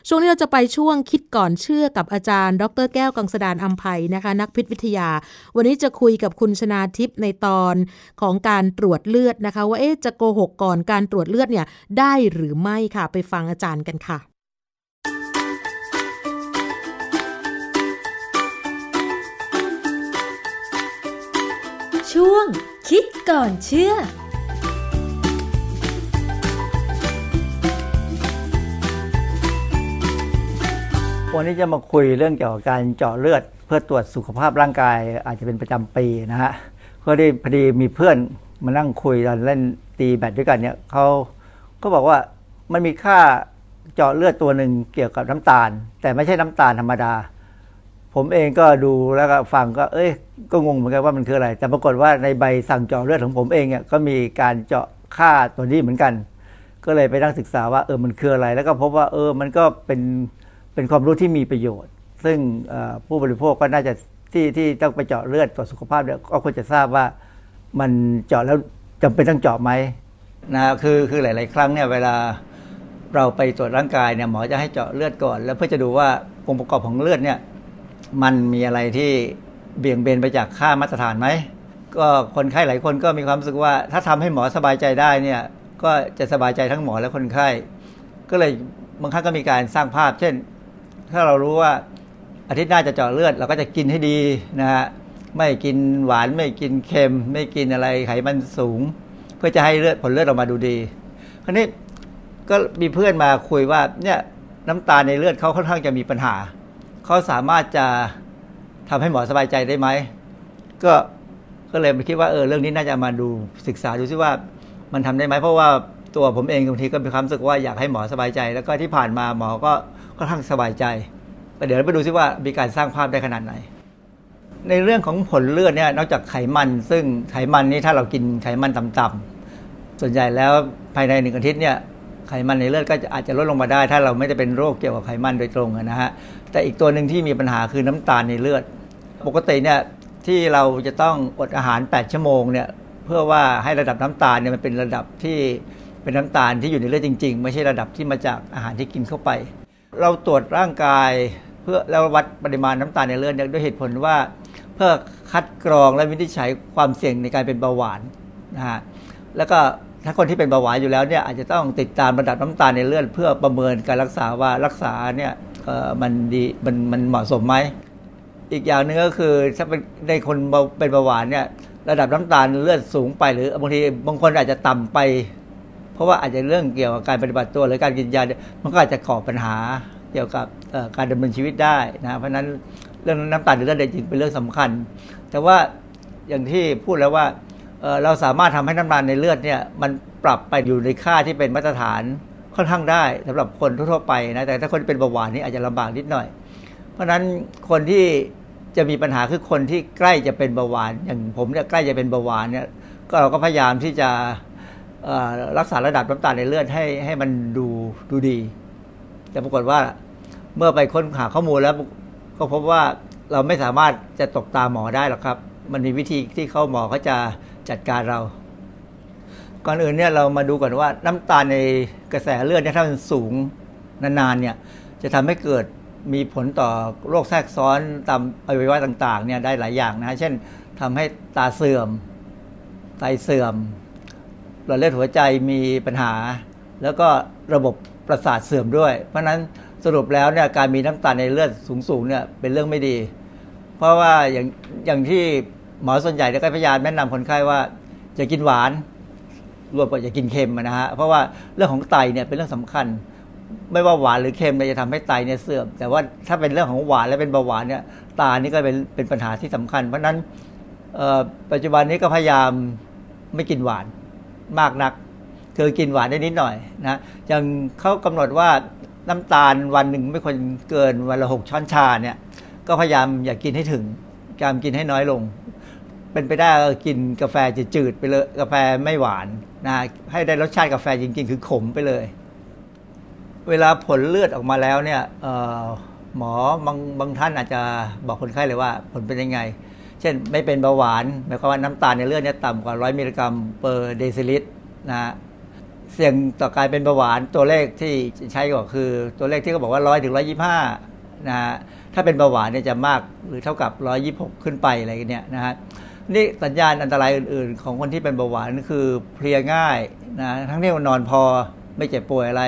ช่วงนี้เราจะไปช่วงคิดก่อนเชื่อกับอาจารย์ดร.แก้วกังสดาลอำไพนะคะนักพิษวิทยาวันนี้จะคุยกับคุณชนาทิพย์ในตอนของการตรวจเลือดนะคะว่าจะโกหกก่อนการตรวจเลือดเนี่ยได้หรือไม่ค่ะไปฟังอาจารย์กันค่ะช่วงคิดก่อนเชื่อวันนี้จะมาคุยเรื่องเกี่ยวกับการเจาะเลือดเพื่อตรวจสุขภาพร่างกายอาจจะเป็นประจำปีนะฮะก็ได้พอดีมีเพื่อนมานั่งคุยตอนเล่นตีแบดด้วยกันเนี่ยเขาก็บอกว่ามันมีค่าเจาะเลือดตัวหนึ่งเกี่ยวกับน้ำตาลแต่ไม่ใช่น้ำตาลธรรมดาผมเองก็ดูแล้วก็ฟังก็ก็งงเหมือนกันว่ามันคืออะไรแต่ปรากฏว่าในใบสั่งเจาะเลือดของผมเองเนี่ยก็มีการเจาะค่าตัวนี้เหมือนกันก็เลยไปนั่งศึกษาว่ามันคืออะไรแล้วก็พบว่ามันก็เป็นความรู้ที่มีประโยชน์ซึ่งผู้บริโภคก็น่าจะที่ต้องไปเจาะเลือดตรวจสุขภาพเนี่ยก็ควรจะทราบว่ามันเจาะแล้วจำเป็นต้องเจาะไหมนะคือหลายๆครั้งเนี่ยเวลาเราไปตรวจร่างกายเนี่ยหมอจะให้เจาะเลือดก่อนแล้วเพื่อจะดูว่าองค์ประกอบของเลือดเนี่ยมันมีอะไรที่เบี่ยงเบนไปจากค่ามาตรฐานไหมก็คนไข้หลายคนก็มีความรู้สึกว่าถ้าทำให้หมอสบายใจได้เนี่ยก็จะสบายใจทั้งหมอและคนไข้ก็เลยบางครั้งก็มีการสร้างภาพเช่นถ้าเรารู้ว่าอาทิตย์หน้าจะเจาะเลือดเราก็จะกินให้ดีนะฮะไม่กินหวานไม่กินเค็มไม่กินอะไรไขมันสูงเพื่อจะให้เลือดผลเลือดออกมาดูดีคราวนี้ก็มีเพื่อนมาคุยว่าเนี่ยน้ำตาลในเลือดเขาค่อนข้างจะมีปัญหาเขาสามารถจะทำให้หมอสบายใจได้ไหมก็เลยคิดว่าเรื่องนี้น่าจะมาดูศึกษาดูซิว่ามันทำได้ไหมเพราะว่าตัวผมเองบางทีก็มีความรู้สึกว่าอยากให้หมอสบายใจแล้วก็ที่ผ่านมาหมอก็ค่อนข้างสบายใจเดี๋ยวเราไปดูซิว่ามีการสร้างภาพได้ขนาดไหนในเรื่องของผลเลือดเนี่ยนอกจากไขมันซึ่งไขมันนี้ถ้าเรากินไขมันต่ำๆส่วนใหญ่แล้วภายใน1อาทิตย์เนี่ยไขมันในเลือดก็อาจจะลดลงมาได้ถ้าเราไม่ได้เป็นโรคเกี่ยวกับไขมันโดยตรงนะฮะแต่อีกตัวหนึ่งที่มีปัญหาคือน้ำตาลในเลือดปกติเนี่ยที่เราจะต้องอดอาหาร8ชั่วโมงเนี่ยเพื่อว่าให้ระดับน้ำตาลเนี่ยมันเป็นระดับที่เป็นน้ำตาลที่อยู่ในเลือดจริงๆไม่ใช่ระดับที่มาจากอาหารที่กินเข้าไปเราตรวจร่างกายเพื่อแล้ววัดปริมาณน้ำตาลในเลือดด้วยเหตุผลว่าเพื่อคัดกรองและวินิจฉัยความเสี่ยงในการเป็นเบาหวานนะฮะแล้วก็ถ้าคนที่เป็นเบาหวานอยู่แล้วเนี่ยอาจจะต้องติดตามระดับน้ำตาลในเลือดเพื่อประเมินการรักษาว่ารักษาเนี่ยมันดีมันเหมาะสมไหมอีกอย่างนึงก็คือถ้าเป็นในคนเป็นเบาหวานเนี่ยระดับน้ำตาลเลือดสูงไปหรือบางทีบางคนอาจจะต่ำไปเพราะว่าอาจจะเรื่องเกี่ยวกับการปฏิบัติตัวหรือการกินยามันก็อาจจะก่อปัญหาเกี่ยวกับการดำเนินชีวิตได้นะเพราะนั้นเรื่องน้ำตาลในเลือดจริงเป็นเรื่องสำคัญแต่ว่าอย่างที่พูดแล้วว่าเราสามารถทำให้น้ำตาลในเลือดเนี่ยมันปรับไปอยู่ในค่าที่เป็นมาตรฐานค่อนข้างได้สำหรับคนทั่วไปนะแต่ถ้าคนเป็นเบาหวานนี่อาจจะลำบากนิดหน่อยเพราะนั้นคนที่จะมีปัญหาคือคนที่ใกล้จะเป็นเบาหวานอย่างผมเนี่ยใกล้จะเป็นเบาหวานเนี่ยก็เราก็พยายามที่จะรักษาระดับน้ำตาลในเลือดให้มันดูดีแต่ปรากฏว่าเมื่อไปค้นหาข้อมูลแล้วก็พบว่าเราไม่สามารถจะตกตาหมอได้หรอกครับมันมีวิธีที่หมอเขาจะจัดการเราก่อนอื่นเนี่ยเรามาดูก่อนว่าน้ำตาลในกระแสเลือดเนี่ยถ้ามันสูงนานๆเนี่ยจะทำให้เกิดมีผลต่อโรคแทรกซ้อนตามอวัยวะต่างๆเนี่ยได้หลายอย่างนะเช่นทำให้ตาเสื่อมไตเสื่อมหลอดเลือดหัวใจมีปัญหาแล้วก็ระบบประสาทเสื่อมด้วยเพราะนั้นสรุปแล้วเนี่ยการมีน้ำตาลในเลือดสูงๆเนี่ยเป็นเรื่องไม่ดีเพราะว่าอย่างที่หมอส่วนใหญ่ก็พยายามแนะนำคนไข้ว่าอย่ากินหวานรวมกับอย่ากินเค็มนะฮะเพราะว่าเรื่องของไตเนี่ยเป็นเรื่องสำคัญไม่ว่าหวานหรือเค็มจะทำให้ไตเนี่ยเสื่อมแต่ว่าถ้าเป็นเรื่องของหวานและเป็นเบาหวานเนี่ยตานี่ก็เป็นปัญหาที่สำคัญเพราะนั้นปัจจุบันนี้ก็พยายามไม่กินหวานมากนักคือกินหวานได้นิดหน่อยนะอย่างเขากำหนดว่าน้ำตาลวันหนึ่งไม่ควรเกินวันละ6 ช้อนชาเนี่ยก็พยายามอย่ากินให้ถึงการกินให้น้อยลง เป็นไปได้กินกาแฟจะจืดไปเลยกาแฟไม่หวานนะให้ได้รสชาติกาแฟจริงๆคือขมไปเลยเวลาผลเลือดออกมาแล้วเนี่ยหมอบางท่านอาจจะบอกคนไข้เลยว่าผลเป็นยังไงเช่นไม่เป็นเบาหวานหมายความว่าน้ำตาลในเลือดเนี่ยต่ำกว่า100มิลลิกรัมเปอร์เดซิลิตรนะฮะเสี่ยงต่อการเป็นเบาหวานตัวเลขที่ใช้ก็คือตัวเลขที่เขาบอกว่า100 ถึง 125นะฮะถ้าเป็นเบาหวานเนี่ยจะมากหรือเท่ากับ126ขึ้นไปอะไรกันเนี่ยนะฮะนี่สัญญาณอันตรายอื่นๆของคนที่เป็นเบาหวานคือเพลียง่ายนะทั้งที่นอนพอไม่เจ็บป่วยอะไร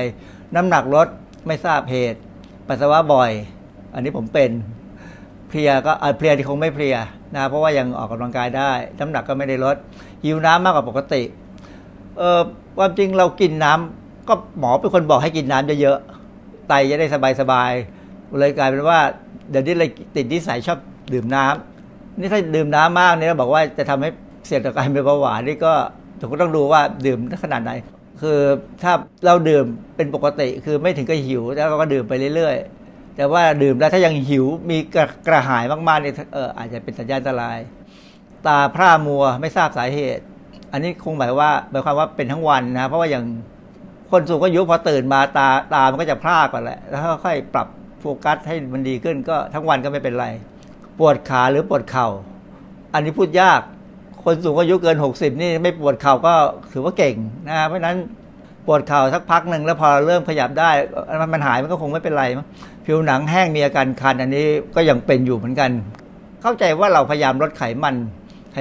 น้ำหนักลดไม่ทราบเหตุปัสสาวะบ่อยอันนี้ผมเป็นเพลียก็เพลียที่คงไม่เพลียนะเพราะว่ายังออกกำลังกายได้น้ำหนักก็ไม่ได้ลดหิวน้ำมากกว่าปกติความจริงเรากินน้ำก็หมอเป็นคนบอกให้กินน้ำเยอะๆไตจะได้สบายๆเลยกลายเป็นว่าเดี๋ยวนี้เลยติดนิสัยชอบดื่มน้ำนี่ถ้าดื่มน้ำมากเนี่ยเราบอกว่าจะทำให้เสี่ยงต่อการเป็นเบาหวานนี่ก็ต้องดูว่าดื่มขนาดไหนคือถ้าเราดื่มเป็นปกติคือไม่ถึงกับหิวแล้วเราก็ดื่มไปเรื่อยๆแต่ว่าดื่มแล้วถ้ายังหิวมีกระหายมากๆเนี่ยอาจจะเป็นสัญญาณอันตรายตาพร่ามัวไม่ทราบสาเหตุอันนี้คงหมายความว่าเป็นทั้งวันนะเพราะว่าอย่างคนสูงอายุพอตื่นมาตามันก็จะพร่าก่อนแหละแล้วค่อยปรับโฟกัสให้มันดีขึ้นก็ทั้งวันก็ไม่เป็นไรปวดขาหรือปวดเข่าอันนี้พูดยากคนสูงอายุเกิน60นี่ไม่ปวดเข่าก็ถือว่าเก่งนะเพราะฉะนั้นปวดเข่าสักพักหนึ่งแล้วพอเริ่มขยับได้มันหายมันก็คงไม่เป็นไรมั้งผิวหนังแห้งมีอาการคันอันนี้ก็ยังเป็นอยู่เหมือนกันเข้าใจว่าเราพยายามลดไขมัน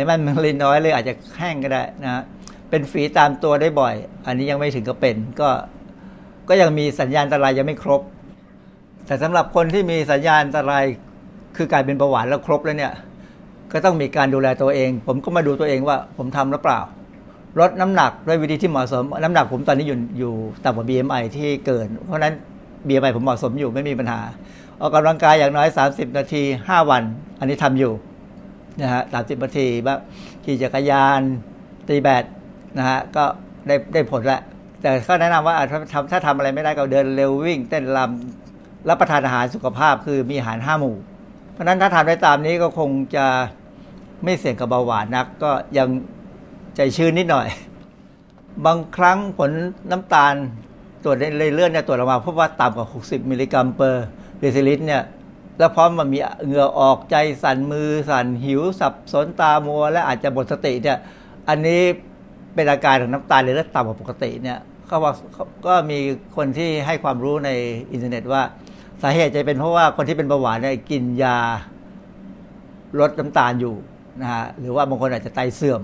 มันเลยน้อยเลยอาจจะแห้งก็ได้นะเป็นฝีตามตัวได้บ่อยอันนี้ยังไม่ถึงกับเป็นก็ยังมีสัญญาณอันตรายยังไม่ครบแต่สำหรับคนที่มีสัญญาณอันตรายคือการเป็นเบาหวานแล้วครบแล้วเนี่ยก็ต้องมีการดูแลตัวเองผมก็มาดูตัวเองว่าผมทำหรือเปล่าลดน้ำหนักด้วยวิธีที่เหมาะสมน้ำหนักผมตอนนี้อยู่ต่ำกว่า BMI ที่เกินเพราะฉะนั้น BMI ผมเหมาะสมอยู่ไม่มีปัญหาออกกำลังกายอย่างน้อย30นาที5วันอันนี้ทำอยู่นะฮะ30นาทีบ้างขี่จักรยานตีแบดนะฮะก็ได้ผลละแต่ก็แนะนำว่าถ้าทำอะไรไม่ได้ก็เดินเร็ววิ่งเต้นรำรับประทานอาหารสุขภาพคือมีอาหาร5หมู่เพราะนั้นถ้าทำได้ตามนี้ก็คงจะไม่เสี่ยงกับเบาหวานนักก็ยังใจชื้นนิดหน่อยบางครั้งผลน้ำตาลตรวจในเลือดเนี่ยตรวจออกมาพบว่าต่ำกว่า60มิลลิกรัมเปอร์เดซิลิตรเนี่ยแล้วพร้อมมันมีเหงื่อออกใจสั่นมือสั่นหิวสับสนตามัวและอาจจะหมดสติเนี่ยอันนี้เป็นอาการของน้ำตาลในเลือดต่ำกว่าปกติเนี่ยเขาว่าก็มีคนที่ให้ความรู้ในอินเทอร์เน็ตว่าสาเหตุจะเป็นเพราะว่าคนที่เป็นเบาหวานเนี่ยกินยาลดน้ำตาลอยู่นะฮะหรือว่าบางคนอาจจะไตเสื่อม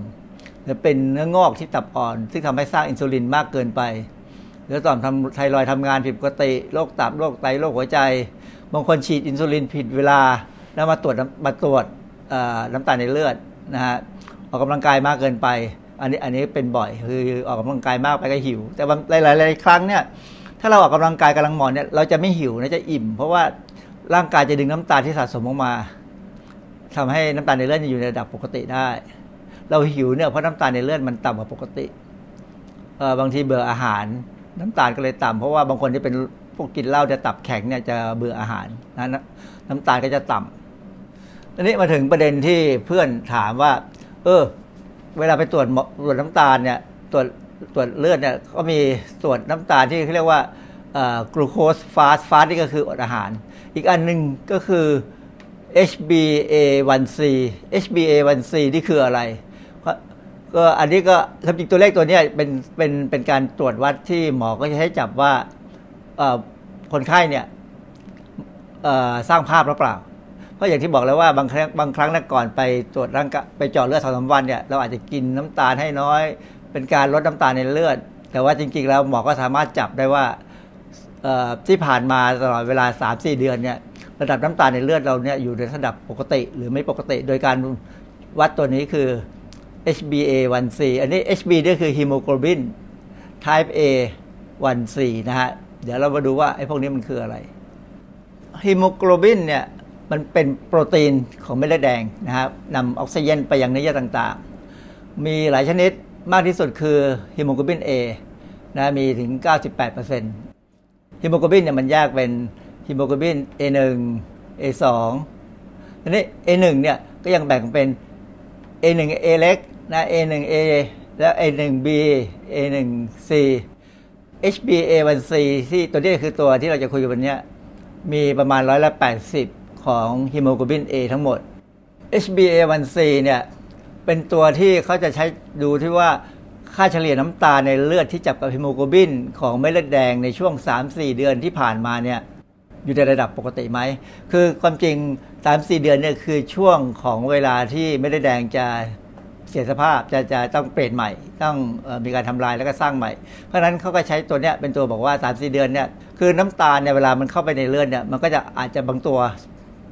หรือเป็นเนื้องอกที่ตับอ่อนซึ่งทำให้สร้างอินซูลินมากเกินไปหรือต่อมไทรอยด์ทำงานผิดปกติโรคตับโรคไตโรคหัวใจบางคนฉีดอินซูลินผิดเวลาแล้วมาตรวจน้ำตาลในเลือดนะฮะออกกำลังกายมากเกินไปอันนี้เป็นบ่อยคือออกกำลังกายมากไปก็หิวแต่หลายครั้งเนี่ยถ้าเราออกกำลังกายกำลังเหมาะเนี่ยเราจะไม่หิวนะจะอิ่มเพราะว่าร่างกายจะดึงน้ำตาลที่สะสมออกมาทำให้น้ำตาลในเลือดอยู่ในระดับปกติได้เราหิวเนี่ยเพราะน้ำตาลในเลือดมันต่ำกว่าปกติบางทีเบื่ออาหารน้ำตาลก็เลยต่ำเพราะว่าบางคนที่เป็นพวกกินเหล้าจะตับแข็งเนี่ยจะเบื่ออาหารนะน้ำตาลก็จะต่ำอันนี้มาถึงประเด็นที่เพื่อนถามว่าเวลาไปตรวจน้ำตาลเนี่ยตรวจเลือดเนี่ยก็มีตรวจน้ำตาลที่เขาเรียกว่ากลูโคสฟาสนี่ก็คืออดอาหารอีกอันหนึ่งก็คือHbA1c HbA1c นี่คืออะไรก็อันนี้ก็จริงตัวเลขตัวนี้เป็นการตรวจวัดที่หมอก็จะให้จับว่าคนไข้เนี่ยสร้างภาพหรือเปล่าเพราะอย่างที่บอกแล้วว่าบางครั้งนะก่อนไปตรวจร่างกายไปเจาะเลือด 2-3 วันเนี่ยเราอาจจะกินน้ำตาลให้น้อยเป็นการลดน้ำตาลในเลือดแต่ว่าจริงๆแล้วหมอก็สามารถจับได้ว่าที่ผ่านมาตลอดเวลา 3-4 เดือนเนี่ยระดับน้ำตาลในเลือดเราเนี่ยอยู่ในระดับปกติหรือไม่ปกติโดยการวัดตัวนี้คือ HbA1c อันนี้ Hb นี่คือ hemoglobin type A1c นะฮะเดี๋ยวเรามาดูว่าไอ้พวกนี้มันคืออะไร hemoglobin เนี่ยมันเป็นโปรตีนของเม็ดเลือดแดงนะครับนำออกซิเจนไปยังเนื้อเยื่อต่างๆมีหลายชนิดมากที่สุดคือ hemoglobin A นะมีถึง 98% hemoglobin เนี่ยมันแยกเป็นฮีโมโกลบิน A1 A2 อันนี้ A1 เนี่ยก็ยังแบ่งเป็น A1 A เล็กนะ A1 A แล้ว A1 B A1 C HB A1C ที่ตัวนี้คือตัวที่เราจะคุยกันวันนี้มีประมาณ180ของฮีโมโกลบิน A ทั้งหมด HB A1C เนี่ยเป็นตัวที่เขาจะใช้ดูที่ว่าค่าเฉลี่ยน้ำตาลในเลือดที่จับกับฮีโมโกลบินของเม็ดเลือดแดงในช่วง 3-4 เดือนที่ผ่านมาเนี่ยอยู่ในระดับปกติไหมคือความจริง 3-4 เดือนเนี่ยคือช่วงของเวลาที่เม็ดเลือดแดงจะเสียสภาพจะต้องเปลี่ยนใหม่ต้องมีการทำลายแล้วก็สร้างใหม่เพราะนั้นเขาก็ใช้ตัวเนี้ยเป็นตัวบอกว่า 3-4 เดือนเนี่ยคือน้ำตาลเนี่ยเวลามันเข้าไปในเลือดเนี่ยมันก็จะอาจจะบางตัว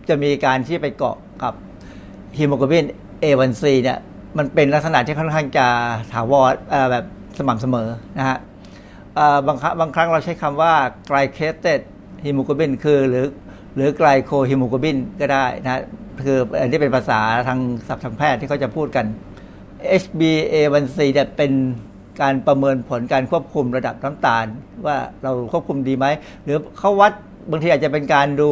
จะมีการที่ไปเกาะกับฮีโมโกลบิน A1C เนี่ยมันเป็นลักษณะที่ค่อนข้างจะถาวรแบบสม่ำเสมอนะฮะบางครั้งเราใช้คำว่า glycated hemoglobin คือหรือไกลโคฮีโมโกลบินก็ได้นะคืออันนี้เป็นภาษาทางศัพท์ทางแพทย์ที่เขาจะพูดกัน HbA1c เนี่ยเป็นการประเมินผลการควบคุมระดับน้ำตาลว่าเราควบคุมดีไหมหรือเขาวัดบางทีอาจจะเป็นการดู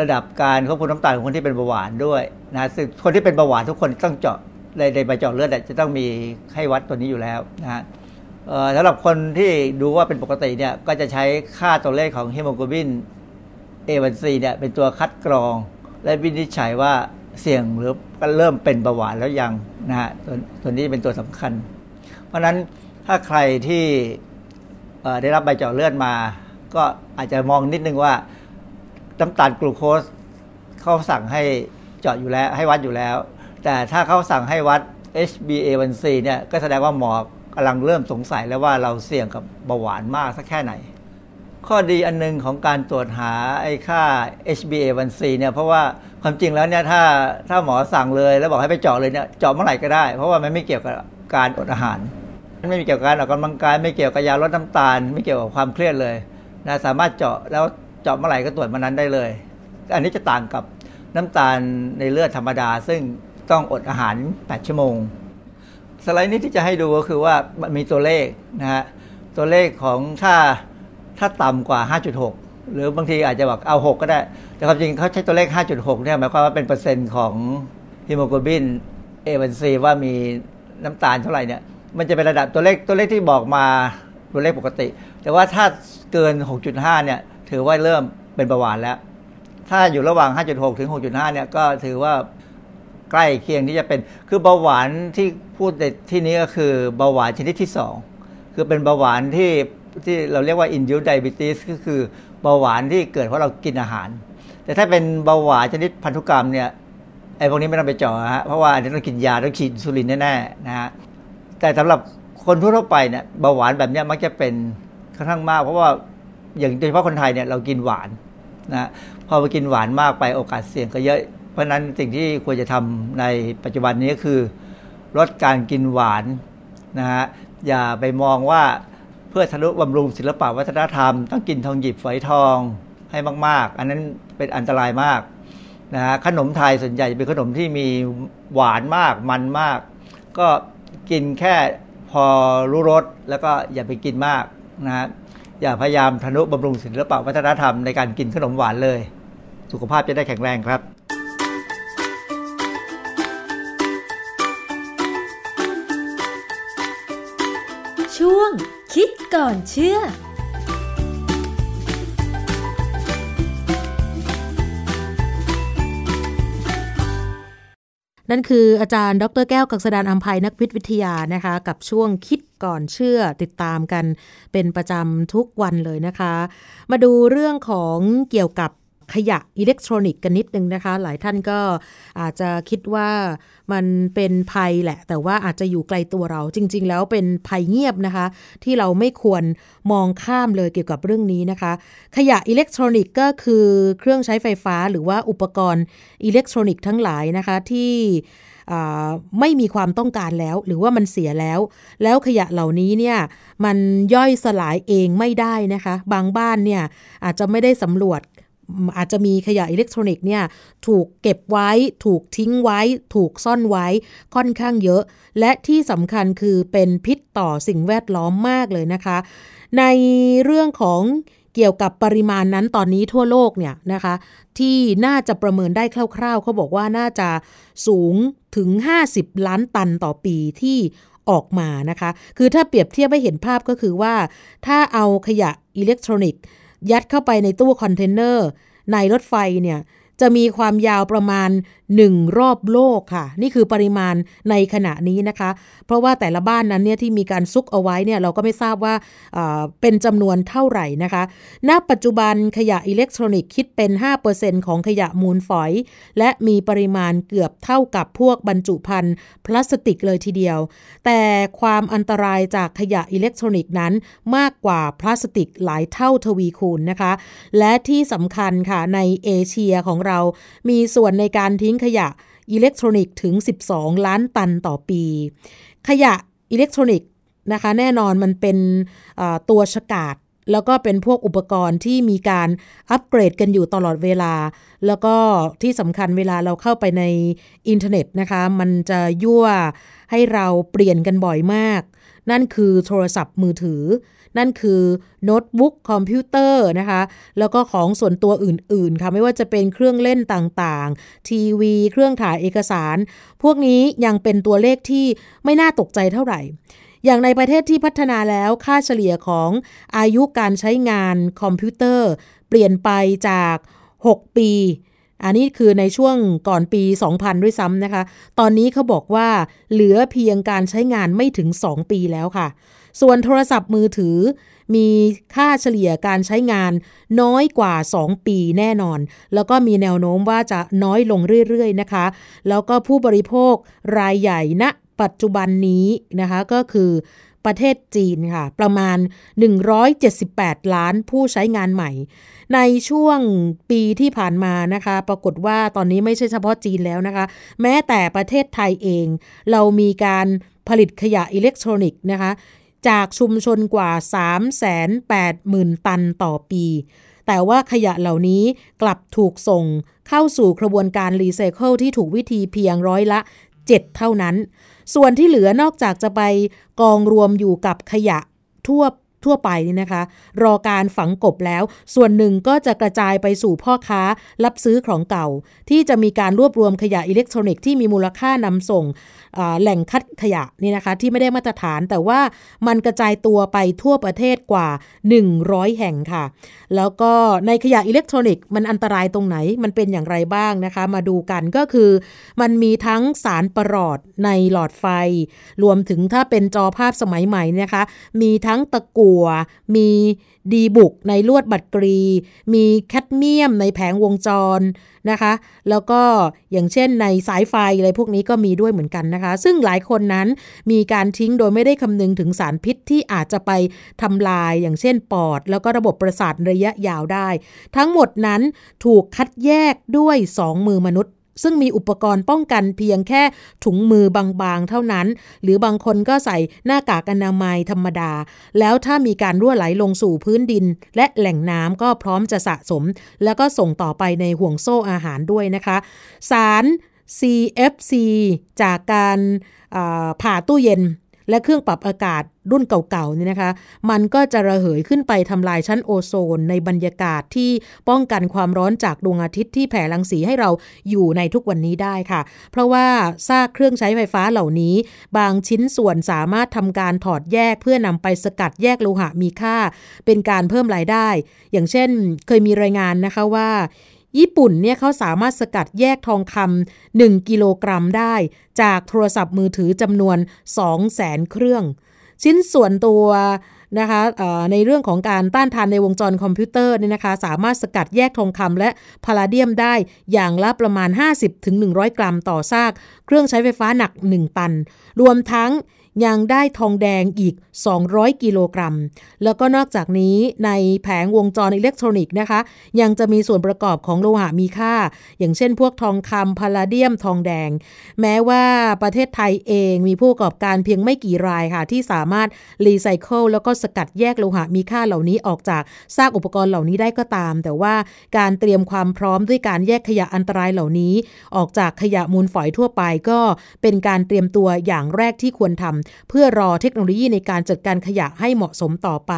ระดับการควบคุมน้ำตาลของคนที่เป็นเบาหวานด้วยนะซึ่งคนที่เป็นเบาหวานทุกคนต้องเจาะในใบเจาะเลือดจะต้องมีให้วัดตัวนี้อยู่แล้วนะฮะสำหรับคนที่ดูว่าเป็นปกติเนี่ยก็จะใช้ค่าตัวเลขของฮีโมโกลบิน A1C เนี่ยเป็นตัวคัดกรองและวินิจฉัยว่าเสี่ยงหรือเริ่มเป็นเบาหวานแล้วยังนะฮะตัวนี้เป็นตัวสำคัญเพราะนั้นถ้าใครที่ได้รับใบเจาะเลือดมาก็อาจจะมองนิดนึงว่าน้ำตาลกลูโคสเขาสั่งให้เจาะอยู่แล้วให้วัดอยู่แล้วแต่ถ้าเขาสั่งให้วัด HbA1c เนี่ยก็แสดงว่าหมอกำลังเริ่มสงสัยแล้วว่าเราเสี่ยงกับเบาหวานมากสักแค่ไหนข้อดีอันนึงของการตรวจหาไอ้ค่า HbA1c เนี่ยเพราะว่าความจริงแล้วเนี่ยถ้าหมอสั่งเลยแล้วบอกให้ไปเจาะเลยเนี่ยเจาะเมื่อไหร่ก็ได้เพราะว่ามันไม่เกี่ยวกับการอดอาหารไม่เกี่ยวกับการออกกำลังกายไม่เกี่ยวกับยาลดน้ำตาลไม่เกี่ยวกับความเครียดเลยนะสามารถเจาะแล้วเจาะเมื่อไหร่ก็ตรวจเมื่อนั้นได้เลยอันนี้จะต่างกับน้ำตาลในเลือดธรรมดาซึ่งต้องอดอาหาร8ชั่วโมงสไลด์นี้ที่จะให้ดูก็คือว่ามีตัวเลขนะฮะตัวเลขของถ้าต่ำกว่า 5.6 หรือบางทีอาจจะบอกเอา6ก็ได้แต่ความจริงเขาใช้ตัวเลข 5.6 เนี่ยหมายความว่าเป็นเปอร์เซ็นต์ของฮีโมโกลบิน A1C ว่ามีน้ำตาลเท่าไหร่เนี่ยมันจะเป็นระดับตัวเลขที่บอกมาตัวเลขปกติแต่ว่าถ้าเกิน 6.5 เนี่ยถือว่าเริ่มเป็นเบาหวานแล้วถ้าอยู่ระหว่าง 5.6 ถึง 6.5 เนี่ยก็ถือว่าใกล้เคียงที่จะเป็นคือเบาหวานที่พูดในที่นี้ก็คือเบาหวานชนิดที่2คือเป็นเบาหวานที่เราเรียกว่า induced diabetes ก็คือเบาหวานที่เกิดเพราะเรากินอาหารแต่ถ้าเป็นเบาหวานชนิดพันธุกรรมเนี่ยไอ้พวกนี้ไม่ต้องไปเจาะฮะเพราะว่าอันนี้ต้องกินยาต้องฉีดอินซูลินแน่ๆนะฮะแต่สำหรับคนทั่วไปเนี่ยเบาหวานแบบนี้มักจะเป็นค่อนข้างมากเพราะว่าอย่างโดยเฉพาะคนไทยเนี่ยเรากินหวานนะพอไปกินหวานมากไปโอกาสเสี่ยงก็เยอะเพราะนั้นสิ่งที่ควรจะทำในปัจจุบันนี้ก็คือลดการกินหวานนะฮะอย่าไปมองว่าเพื่อทะลุบำรุงศิลปะวัฒนธรรมต้องกินทองหยิบฝอยทองให้มากๆอันนั้นเป็นอันตรายมากนะฮะขนมไทยส่วนใหญ่เป็นขนมที่มีหวานมากมันมากก็กินแค่พอรู้รสแล้วก็อย่าไปกินมากนะฮะอย่าพยายามทะลุบำรุงศิลปะวัฒนธรรมในการกินขนมหวานเลยสุขภาพจะได้แข็งแรงครับช่วงคิดก่อนเชื่อนั่นคืออาจารย์ดร.แก้วกังสดาลอำไพนักพิษวิทยานะคะกับช่วงคิดก่อนเชื่อติดตามกันเป็นประจำทุกวันเลยนะคะมาดูเรื่องของเกี่ยวกับขยะอิเล็กทรอนิกส์กันนิดนึงนะคะหลายท่านก็อาจจะคิดว่ามันเป็นภัยแหละแต่ว่าอาจจะอยู่ไกลตัวเราจริงๆแล้วเป็นภัยเงียบนะคะที่เราไม่ควรมองข้ามเลยเกี่ยวกับเรื่องนี้นะคะขยะอิเล็กทรอนิกส์ก็คือเครื่องใช้ไฟฟ้าหรือว่าอุปกรณ์อิเล็กทรอนิกส์ทั้งหลายนะคะที่ไม่มีความต้องการแล้วหรือว่ามันเสียแล้วขยะเหล่านี้เนี่ยมันย่อยสลายเองไม่ได้นะคะบางบ้านเนี่ยอาจจะไม่ได้สำรวจ อาจจะมีขยะอิเล็กทรอนิกส์เนี่ยถูกเก็บไว้ถูกทิ้งไว้ถูกซ่อนไว้ค่อนข้างเยอะและที่สำคัญคือเป็นพิษต่อสิ่งแวดล้อมมากเลยนะคะในเรื่องของเกี่ยวกับปริมาณนั้นตอนนี้ทั่วโลกเนี่ยนะคะที่น่าจะประเมินได้คร่าวๆเขาบอกว่าน่าจะสูงถึง50ล้านตันต่อปีที่ออกมานะคะคือถ้าเปรียบเทียบให้เห็นภาพก็คือว่าถ้าเอาขยะอิเล็กทรอนิกส์ยัดเข้าไปในตู้คอนเทนเนอร์ในรถไฟเนี่ยจะมีความยาวประมาณ1รอบโลกค่ะนี่คือปริมาณในขณะนี้นะคะเพราะว่าแต่ละบ้านนั้นเนี่ยที่มีการซุกเอาไว้เนี่ยเราก็ไม่ทราบว่าเป็นจำนวนเท่าไหร่นะคะณปัจจุบันขยะอิเล็กทรอนิกส์คิดเป็น 5% ของขยะมูลฝอยและมีปริมาณเกือบเท่ากับพวกบรรจุภัณฑ์พลาสติกเลยทีเดียวแต่ความอันตรายจากขยะอิเล็กทรอนิกส์นั้นมากกว่าพลาสติกหลายเท่าทวีคูณนะคะและที่สำคัญค่ะในเอเชียของเรามีส่วนในการทิ้งขยะอิเล็กทรอนิกส์ถึง12ล้านตันต่อปีขยะอิเล็กทรอนิกส์นะคะแน่นอนมันเป็นตัวฉกาจแล้วก็เป็นพวกอุปกรณ์ที่มีการอัปเกรดกันอยู่ตลอดเวลาแล้วก็ที่สำคัญเวลาเราเข้าไปในอินเทอร์เน็ตนะคะมันจะยั่วให้เราเปลี่ยนกันบ่อยมากนั่นคือโทรศัพท์มือถือนั่นคือโน้ตบุ๊กคอมพิวเตอร์นะคะแล้วก็ของส่วนตัวอื่นๆค่ะไม่ว่าจะเป็นเครื่องเล่นต่างๆทีวีเครื่องถ่ายเอกสารพวกนี้ยังเป็นตัวเลขที่ไม่น่าตกใจเท่าไหร่อย่างในประเทศที่พัฒนาแล้วค่าเฉลี่ยของอายุการใช้งานคอมพิวเตอร์เปลี่ยนไปจาก6ปีอันนี้คือในช่วงก่อนปี 2000 ด้วยซ้ำนะคะตอนนี้เขาบอกว่าเหลือเพียงการใช้งานไม่ถึง2ปีแล้วค่ะส่วนโทรศัพท์มือถือมีค่าเฉลี่ยการใช้งานน้อยกว่า2ปีแน่นอนแล้วก็มีแนวโน้มว่าจะน้อยลงเรื่อยๆนะคะแล้วก็ผู้บริโภครายใหญ่ณปัจจุบันนี้นะคะก็คือประเทศจีนค่ะประมาณ178ล้านผู้ใช้งานใหม่ในช่วงปีที่ผ่านมานะคะปรากฏว่าตอนนี้ไม่ใช่เฉพาะจีนแล้วนะคะแม้แต่ประเทศไทยเองเรามีการผลิตขยะอิเล็กทรอนิกส์นะคะจากชุมชนกว่า 380,000 ตันต่อปีแต่ว่าขยะเหล่านี้กลับถูกส่งเข้าสู่กระบวนการรีไซเคิลที่ถูกวิธีเพียงร้อยละ7เท่านั้นส่วนที่เหลือนอกจากจะไปกองรวมอยู่กับขยะทั่วไปนี่นะคะรอการฝังกบแล้วส่วนหนึ่งก็จะกระจายไปสู่พ่อค้ารับซื้อของเก่าที่จะมีการรวบรวมขยะอิเล็กทรอนิกส์ที่มีมูลค่านำส่งแหล่งคัดขยะนี่นะคะที่ไม่ได้มาตรฐานแต่ว่ามันกระจายตัวไปทั่วประเทศกว่า100แห่งค่ะแล้วก็ในขยะอิเล็กทรอนิกส์มันอันตรายตรงไหนมันเป็นอย่างไรบ้างนะคะมาดูกันก็คือมันมีทั้งสารประหลอดในหลอดไฟรวมถึงถ้าเป็นจอภาพสมัยใหม่นะคะมีทั้งตะกั่วมีดีบุกในลวดบัตรกรีมีแคดเมียมในแผงวงจรนะคะแล้วก็อย่างเช่นในสายไฟอะไรพวกนี้ก็มีด้วยเหมือนกันนะคะซึ่งหลายคนนั้นมีการทิ้งโดยไม่ได้คำนึงถึงสารพิษที่อาจจะไปทำลายอย่างเช่นปอดแล้วก็ระบบประสาทระยะยาวได้ทั้งหมดนั้นถูกคัดแยกด้วย2มือมนุษย์ซึ่งมีอุปกรณ์ป้องกันเพียงแค่ถุงมือบางๆเท่านั้นหรือบางคนก็ใส่หน้ากากอนามัยธรรมดาแล้วถ้ามีการรั่วไหลลงสู่พื้นดินและแหล่งน้ำก็พร้อมจะสะสมแล้วก็ส่งต่อไปในห่วงโซ่อาหารด้วยนะคะสาร CFC จากการผ่าตู้เย็นและเครื่องปรับอากาศรุ่นเก่าๆนี่นะคะมันก็จะระเหยขึ้นไปทำลายชั้นโอโซนในบรรยากาศที่ป้องกันความร้อนจากดวงอาทิตย์ที่แผ่รังสีให้เราอยู่ในทุกวันนี้ได้ค่ะเพราะว่าซากเครื่องใช้ไฟฟ้าเหล่านี้บางชิ้นส่วนสามารถทำการถอดแยกเพื่อนำไปสกัดแยกโลหะมีค่าเป็นการเพิ่มรายได้อย่างเช่นเคยมีรายงานนะคะว่าญี่ปุ่นเนี่ยเขาสามารถสกัดแยกทองคำ1กิโลกรัมได้จากโทรศัพท์มือถือจำนวน 200,000 เครื่องชิ้นส่วนตัวนะคะในเรื่องของการต้านทานในวงจรคอมพิวเตอร์เนี่ยนะคะสามารถสกัดแยกทองคำและพาลาเดียมได้อย่างละประมาณ 50-100 กรัมต่อซากเครื่องใช้ไฟฟ้าหนัก1ตันรวมทั้ง ยังได้ทองแดงอีก200กิโลกรัมแล้วก็นอกจากนี้ในแผงวงจรอิเล็กทรอนิกส์นะคะยังจะมีส่วนประกอบของโลหะมีค่าอย่างเช่นพวกทองคำพาลาเดียมทองแดงแม้ว่าประเทศไทยเองมีผู้ประกอบการเพียงไม่กี่รายค่ะที่สามารถรีไซเคิลแล้วก็สกัดแยกโลหะมีค่าเหล่านี้ออกจากซากอุปกรณ์เหล่านี้ได้ก็ตามแต่ว่าการเตรียมความพร้อมด้วยการแยกขยะอันตรายเหล่านี้ออกจากขยะมูลฝอยทั่วไปก็เป็นการเตรียมตัวอย่างแรกที่ควรทำเพื่อรอเทคโนโลยีในการจัดการขยะให้เหมาะสมต่อไป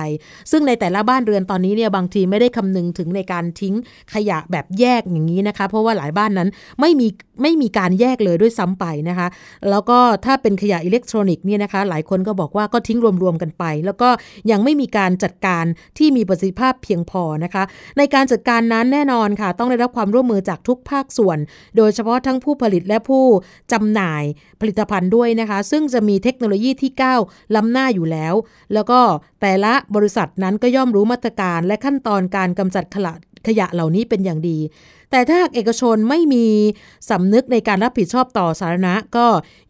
ซึ่งในแต่ละบ้านเรือนตอนนี้เนี่ยบางทีไม่ได้คำนึงถึงในการทิ้งขยะแบบแยกอย่างนี้นะคะเพราะว่าหลายบ้านนั้นไม่มีการแยกเลยด้วยซ้ำไปนะคะแล้วก็ถ้าเป็นขยะอิเล็กทรอนิกส์เนี่ยนะคะหลายคนก็บอกว่าก็ทิ้งรวมๆกันไปแล้วก็ยังไม่มีการจัดการที่มีประสิทธิภาพเพียงพอนะคะในการจัดการนั้นแน่นอนค่ะต้องได้รับความร่วมมือจากทุกภาคส่วนโดยเฉพาะทั้งผู้ผลิตและผู้จำหน่ายผลิตภัณฑ์ด้วยนะคะซึ่งจะมีเทคโนโลยีที่ก้าวล้ำหน้าอยู่แล้วแล้วก็แต่ละบริษัทนั้นก็ย่อมรู้มาตรการและขั้นตอนการกำจัดขยะเหล่านี้เป็นอย่างดีแต่ถ้าเอกชนไม่มีสำนึกในการรับผิดชอบต่อสาธารณะก็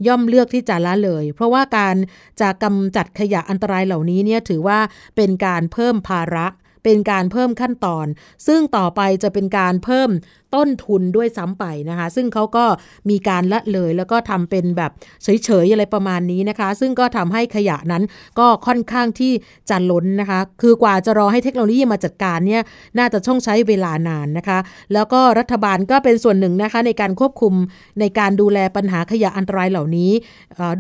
ย่อมเลือกที่จะละเลยเพราะว่าการจะกำจัดขยะอันตรายเหล่านี้เนี่ยถือว่าเป็นการเพิ่มภาระเป็นการเพิ่มขั้นตอนซึ่งต่อไปจะเป็นการเพิ่มต้นทุนด้วยซ้ำไปนะคะซึ่งเขาก็มีการละเลยแล้วก็ทำเป็นแบบเฉยๆอะไรประมาณนี้นะคะซึ่งก็ทำให้ขยะนั้นก็ค่อนข้างที่จะล้นนะคะคือกว่าจะรอให้เทคโนโลยีมาจัดการเนี่ยน่าจะต้องใช้เวลานานนะคะแล้วก็รัฐบาลก็เป็นส่วนหนึ่งนะคะในการควบคุมในการดูแลปัญหาขยะอันตรายเหล่านี้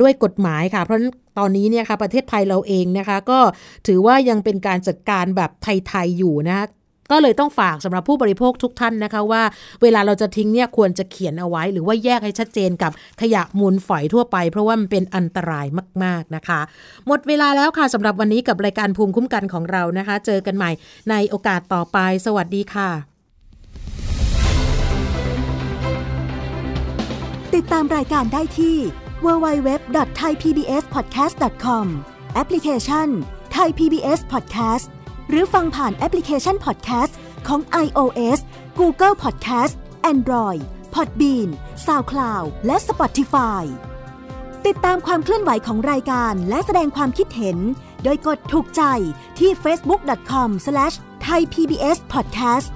ด้วยกฎหมายค่ะเพราะตอนนี้เนี่ยค่ะประเทศไทยเราเองนะคะก็ถือว่ายังเป็นการจัดการแบบไทยๆอยู่นะคะก็เลยต้องฝากสำหรับผู้บริโภคทุกท่านนะคะว่าเวลาเราจะทิ้งเนี่ยควรจะเขียนเอาไว้หรือว่าแยกให้ชัดเจนกับขยะมูลฝอยทั่วไปเพราะว่ามันเป็นอันตรายมากๆนะคะหมดเวลาแล้วค่ะสำหรับวันนี้กับรายการภูมิคุ้มกันของเรานะคะเจอกันใหม่ในโอกาสต่อไปสวัสดีค่ะติดตามรายการได้ที่ www.thaipbspodcast.com แอปพลิเคชัน Thai PBS Podcastหรือฟังผ่านแอปพลิเคชัน Podcast ของ iOS, Google Podcast, Android, Podbean, SoundCloud และ Spotify ติดตามความเคลื่อนไหวของรายการและแสดงความคิดเห็นโดยกดถูกใจที่ facebook.com/thaipbspodcast